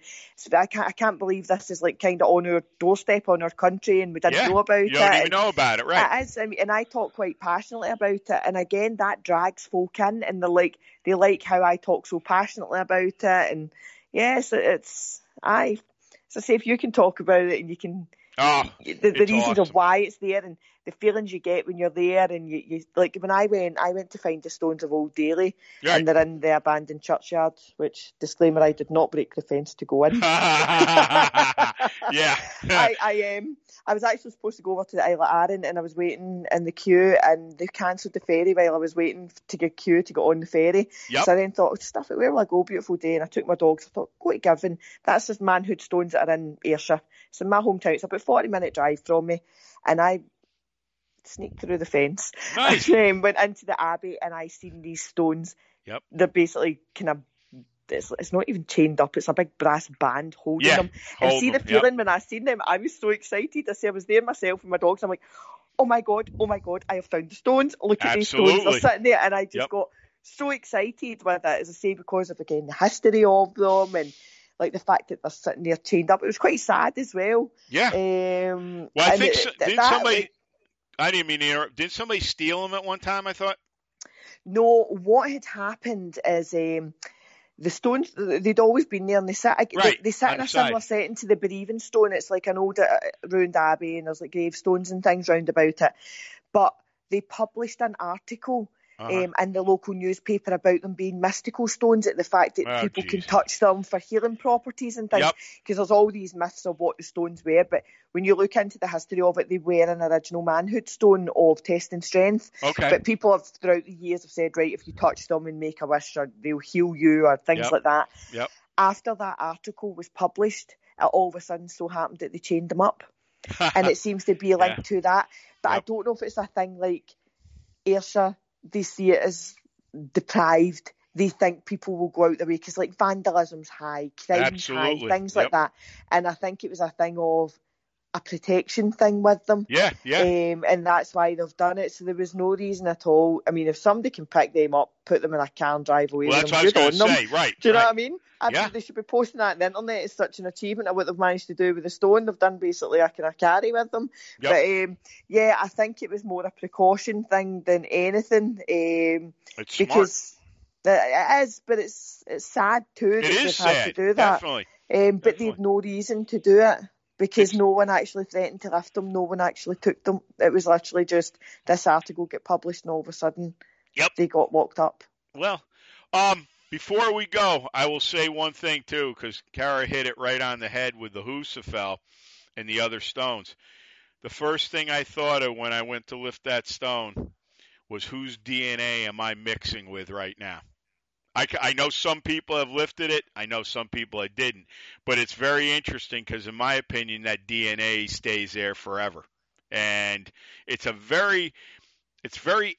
I can't believe this is like kind of on our doorstep, on our country, and we didn't know about it. You don't even know about it, right? It is, and I talk quite passionately about it, and again, that drags folk in, and they like how I talk so passionately about it, and yes, as I say, if you can talk about it, and you can... the reasons awesome. Of why it's there and the feelings you get when you're there, and you like when I went to find the stones of Old Daly, and they're in the abandoned churchyard, which, disclaimer, I did not break the fence to go in. I was actually supposed to go over to the Isle of Arran, and I was waiting in the queue, and they cancelled the ferry while I was waiting to get queue to get on the ferry. Yep. So I then thought, stuff it, where will I go? Beautiful day, and I took my dogs. I thought, go to Girvan. That's the Manhood Stones that are in Ayrshire. It's in my hometown. It's about 40-minute drive from me, and I sneaked through the fence. Nice. And went into the abbey, and I seen these stones. Yep. They're basically kind of. It's not even chained up. It's a big brass band holding them. And see the feeling when I seen them. I was so excited. I was there myself with my dogs. I'm like, oh my god, I have found the stones. Look at these stones. They're sitting there, and I just got so excited with it, as I say, because of again the history of them and. Like the fact that they're sitting there chained up. It was quite sad as well. Yeah. Well, I think didn't somebody steal them at one time, I thought? No, what had happened is the stones, they'd always been there, and they sit in a similar setting to the Bereaving Stone. It's like an old round abbey, and there's like gravestones and things round about it. But they published an article and the local newspaper about them being mystical stones, at the fact that people can touch them for healing properties and things, because there's all these myths of what the stones were, but when you look into the history of it, they were an original manhood stone of test and strength. But people have throughout the years have said, right, if you touch them and make a wish, or they'll heal you, or things like that. After that article was published, it all of a sudden so happened that they chained them up. And it seems to be linked to that. But I don't know if it's a thing like Ayrshire, they see it as deprived. They think people will go out their way because, like, vandalism's high, crime's high, things like that. And I think it was a thing of a protection thing with them. And that's why they've done it. So there was no reason at all. I mean, if somebody can pick them up, put them in a car and drive away with them, that's what I was going to say, right. Do you know what I mean? I mean, they should be posting that on the internet. It's such an achievement of what they've managed to do with the stone. They've done basically a kind of carry with them. But yeah, I think it was more a precaution thing than anything. It's because smart. It is, but it's sad too that they've had to do that. But they've no reason to do it. Because no one actually threatened to lift them, no one actually took them. It was literally just this article get published, and all of a sudden, they got locked up. Well, before we go, I will say one thing too, because Kara hit it right on the head with the Husafel and the other stones. The first thing I thought of when I went to lift that stone was, whose DNA am I mixing with right now? I know some people have lifted it. I know some people I didn't. But it's very interesting because, in my opinion, that DNA stays there forever. And it's very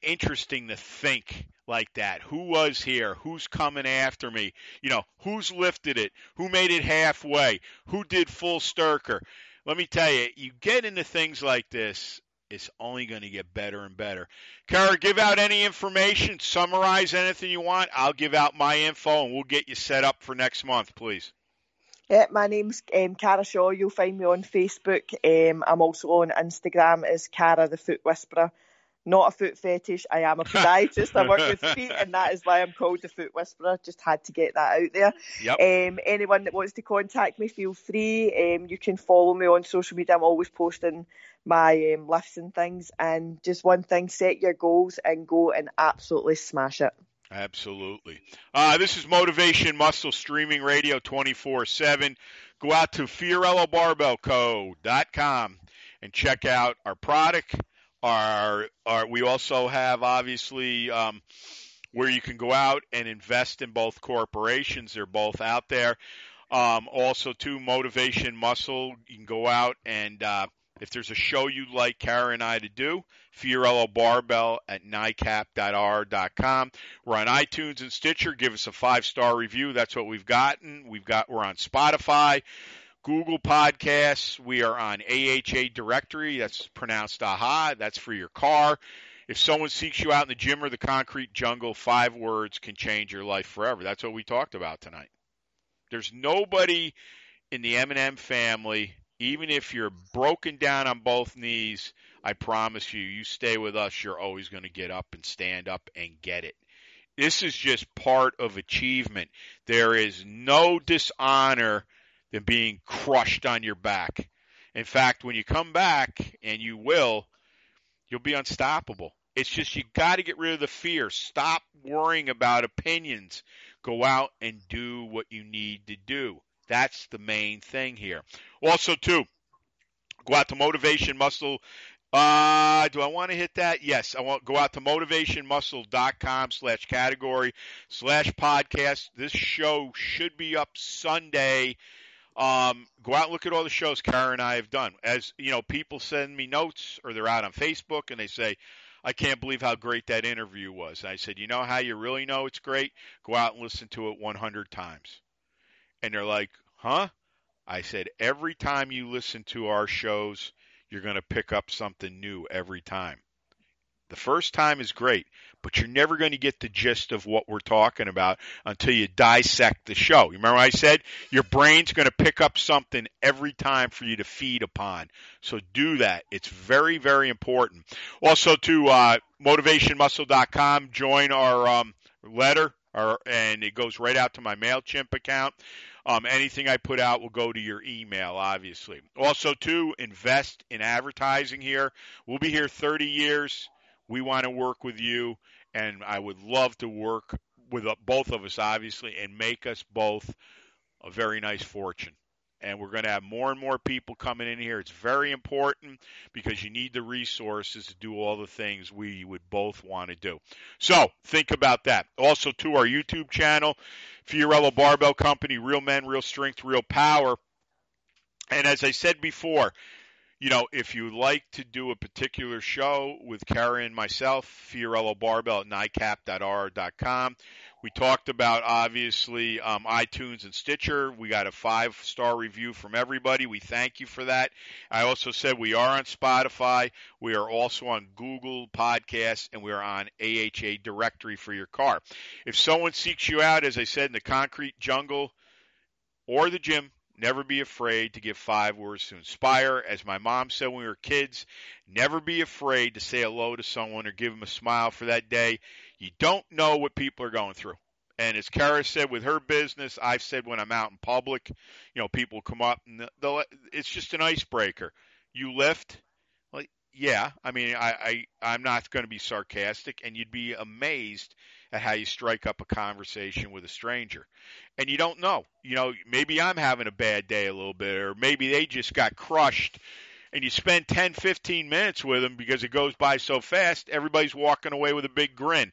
interesting to think like that. Who was here? Who's coming after me? You know, who's lifted it? Who made it halfway? Who did full Sturker? Let me tell you, you get into things like this, it's only going to get better and better. Kara, give out any information, summarize anything you want. I'll give out my info, and we'll get you set up for next month, please. Yeah, my name's Kara Shaw. You'll find me on Facebook. I'm also on Instagram as Kara the Foot Whisperer. Not a foot fetish. I am a podiatrist. I work with feet, and that is why I'm called the Foot Whisperer. Just had to get that out there. Anyone that wants to contact me, feel free. You can follow me on social media. I'm always posting my lifts and things. And just one thing, set your goals and go and absolutely smash it. Absolutely. This is Motivation Muscle Streaming Radio 24/7. Go out to FiorilloBarbellCo.com and check out our product. We also have, obviously, where you can go out and invest in both corporations. They're both out there. Also, too, Motivation Muscle. You can go out and if there's a show you'd like Kara and I to do, Fiorillo Barbell at nicap.r.com. We're on iTunes and Stitcher. Give us a 5-star review. That's what we've gotten. We're on Spotify, Google Podcasts. We are on AHA Directory. That's pronounced AHA. That's for your car. If someone seeks you out in the gym or the concrete jungle, 5 words can change your life forever. That's what we talked about tonight. There's nobody in the M&M family, even if you're broken down on both knees, I promise you, you stay with us, you're always going to get up and stand up and get it. This is just part of achievement. There is no dishonor than being crushed on your back. In fact, when you come back, and you will, you'll be unstoppable. It's just you got to get rid of the fear. Stop worrying about opinions. Go out and do what you need to do. That's the main thing here. Also, too, go out to Motivation Muscle. Do I want to hit that? Yes. I want go out to motivationmuscle.com/category/podcast. This show should be up Sunday. Go out and look at all the shows Kara and I have done. As you know, people send me notes or they're out on Facebook and they say, I can't believe how great that interview was. And I said, you know how you really know it's great? Go out and listen to it 100 times. And they're like, huh? I said, every time you listen to our shows, you're going to pick up something new every time. The first time is great, but you're never going to get the gist of what we're talking about until you dissect the show. You remember I said your brain's going to pick up something every time for you to feed upon. So do that. It's very, very important. Also to motivationmuscle.com, join our letter, and it goes right out to my MailChimp account. Anything I put out will go to your email, obviously. Also, too, invest in advertising here. We'll be here 30 years. we want to work with you, and I would love to work with both of us, obviously, and make us both a very nice fortune. And we're going to have more and more people coming in here. It's very important because you need the resources to do all the things we would both want to do. So think about that. Also, to our YouTube channel, Fiorillo Barbell Company, Real Men, Real Strength, Real Power. And as I said before, you know, if you like to do a particular show with Kara and myself, Fiorillo Barbell at nicap.r.com. We talked about, obviously, iTunes and Stitcher. We got a 5-star review from everybody. We thank you for that. I also said we are on Spotify. We are also on Google Podcasts, and we are on AHA Directory for your car. If someone seeks you out, as I said, in the concrete jungle or the gym, never be afraid to give 5 words to inspire. As my mom said when we were kids, never be afraid to say hello to someone or give them a smile for that day. You don't know what people are going through. And as Kara said with her business, I've said when I'm out in public, you know, people come up and it's just an icebreaker. You lift? Well, yeah. I mean, I'm not going to be sarcastic, and you'd be amazed at how you strike up a conversation with a stranger. And you don't know. You know, maybe I'm having a bad day a little bit, or maybe they just got crushed. And you spend 10, 15 minutes with them because it goes by so fast, everybody's walking away with a big grin.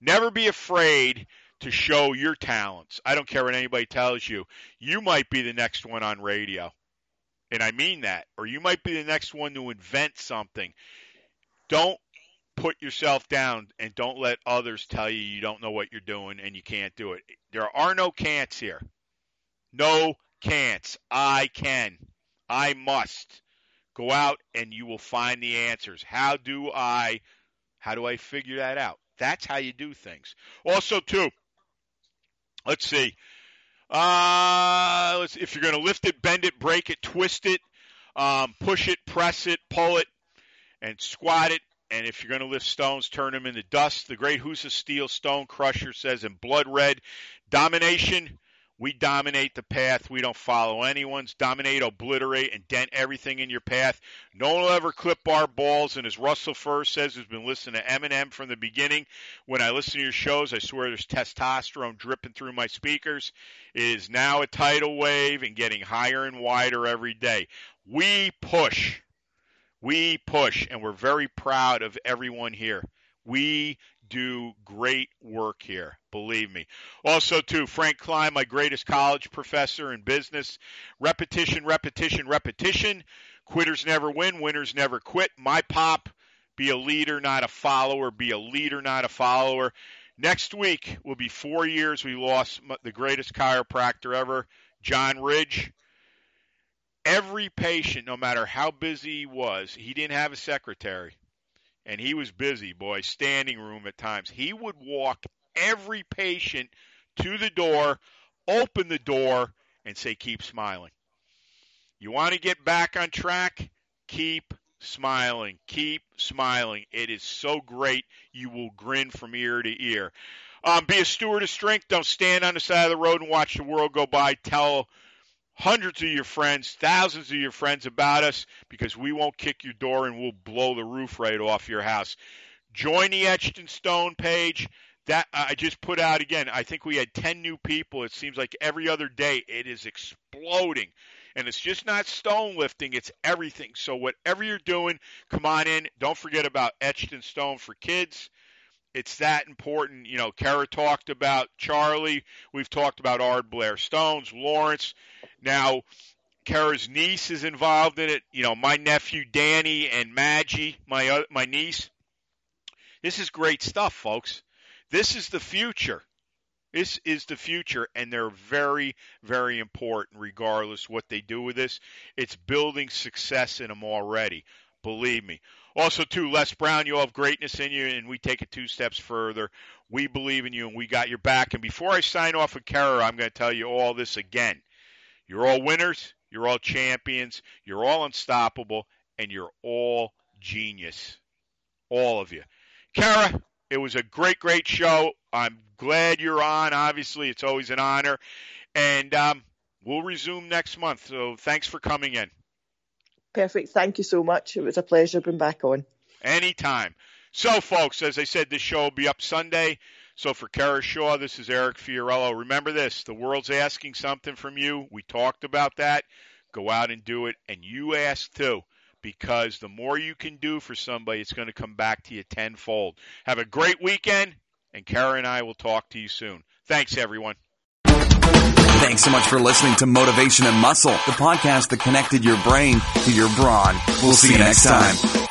Never be afraid to show your talents. I don't care what anybody tells you. You might be the next one on radio. And I mean that. Or you might be the next one to invent something. Don't put yourself down, and don't let others tell you you don't know what you're doing and you can't do it. There are no can'ts here. No can'ts. I can. I must. Go out and you will find the answers. How do I figure that out? That's how you do things. Also, too, let's see. If you're going to lift it, bend it, break it, twist it, push it, press it, pull it, and squat it. And if you're going to lift stones, turn them into dust. The great House of Steel Stone Crusher says in Blood Red, domination, we dominate the path. We don't follow anyone's. Dominate, obliterate, and dent everything in your path. No one will ever clip our balls. And as Russell Furr says, who's been listening to Eminem from the beginning, when I listen to your shows, I swear there's testosterone dripping through my speakers. It is now a tidal wave and getting higher and wider every day. We push. We push, and we're very proud of everyone here. We do great work here, believe me. Also, too, Frank Klein, my greatest college professor in business. Repetition, repetition, repetition. Quitters never win. Winners never quit. My pop, be a leader, not a follower. Be a leader, not a follower. Next week will be 4 years we lost the greatest chiropractor ever, John Ridge. Every patient, no matter how busy he was, he didn't have a secretary, and he was busy, boy, standing room at times. He would walk every patient to the door, open the door, and say, keep smiling. You want to get back on track? Keep smiling. Keep smiling. It is so great you will grin from ear to ear. Be a steward of strength. Don't stand on the side of the road and watch the world go by. Tell hundreds of your friends, thousands of your friends about us, because we won't kick your door and we'll blow the roof right off your house. Join the Etched in Stone page that I just put out again. I think we had 10 new people. It seems like every other day it is exploding. And it's just not stone lifting, it's everything. So whatever you're doing, come on in. Don't forget about Etched in Stone for Kids. It's that important. You know, Kara talked about Charlie. We've talked about Ardblair Stones, Lawrence. Now, Kara's niece is involved in it. You know, my nephew Danny and Maggie, my niece. This is great stuff, folks. This is the future. This is the future, and they're very, very important regardless what they do with this. It's building success in them already. Believe me. Also, too, Les Brown, you have greatness in you, and we take it 2 steps further. We believe in you, and we got your back. And before I sign off with Kara, I'm going to tell you all this again. You're all winners. You're all champions. You're all unstoppable, and you're all genius, all of you. Kara, it was a great, great show. I'm glad you're on. Obviously, it's always an honor. And we'll resume next month, so thanks for coming in. Perfect. Thank you so much. It was a pleasure being back on. Anytime. So, folks, as I said, this show will be up Sunday. So for Kara Shaw, this is Eric Fiorillo. Remember this, the world's asking something from you. We talked about that. Go out and do it, and you ask too, because the more you can do for somebody, it's going to come back to you tenfold. Have a great weekend, and Kara and I will talk to you soon. Thanks, everyone. Thanks so much for listening to Motivation and Muscle, the podcast that connected your brain to your brawn. We'll see you next time.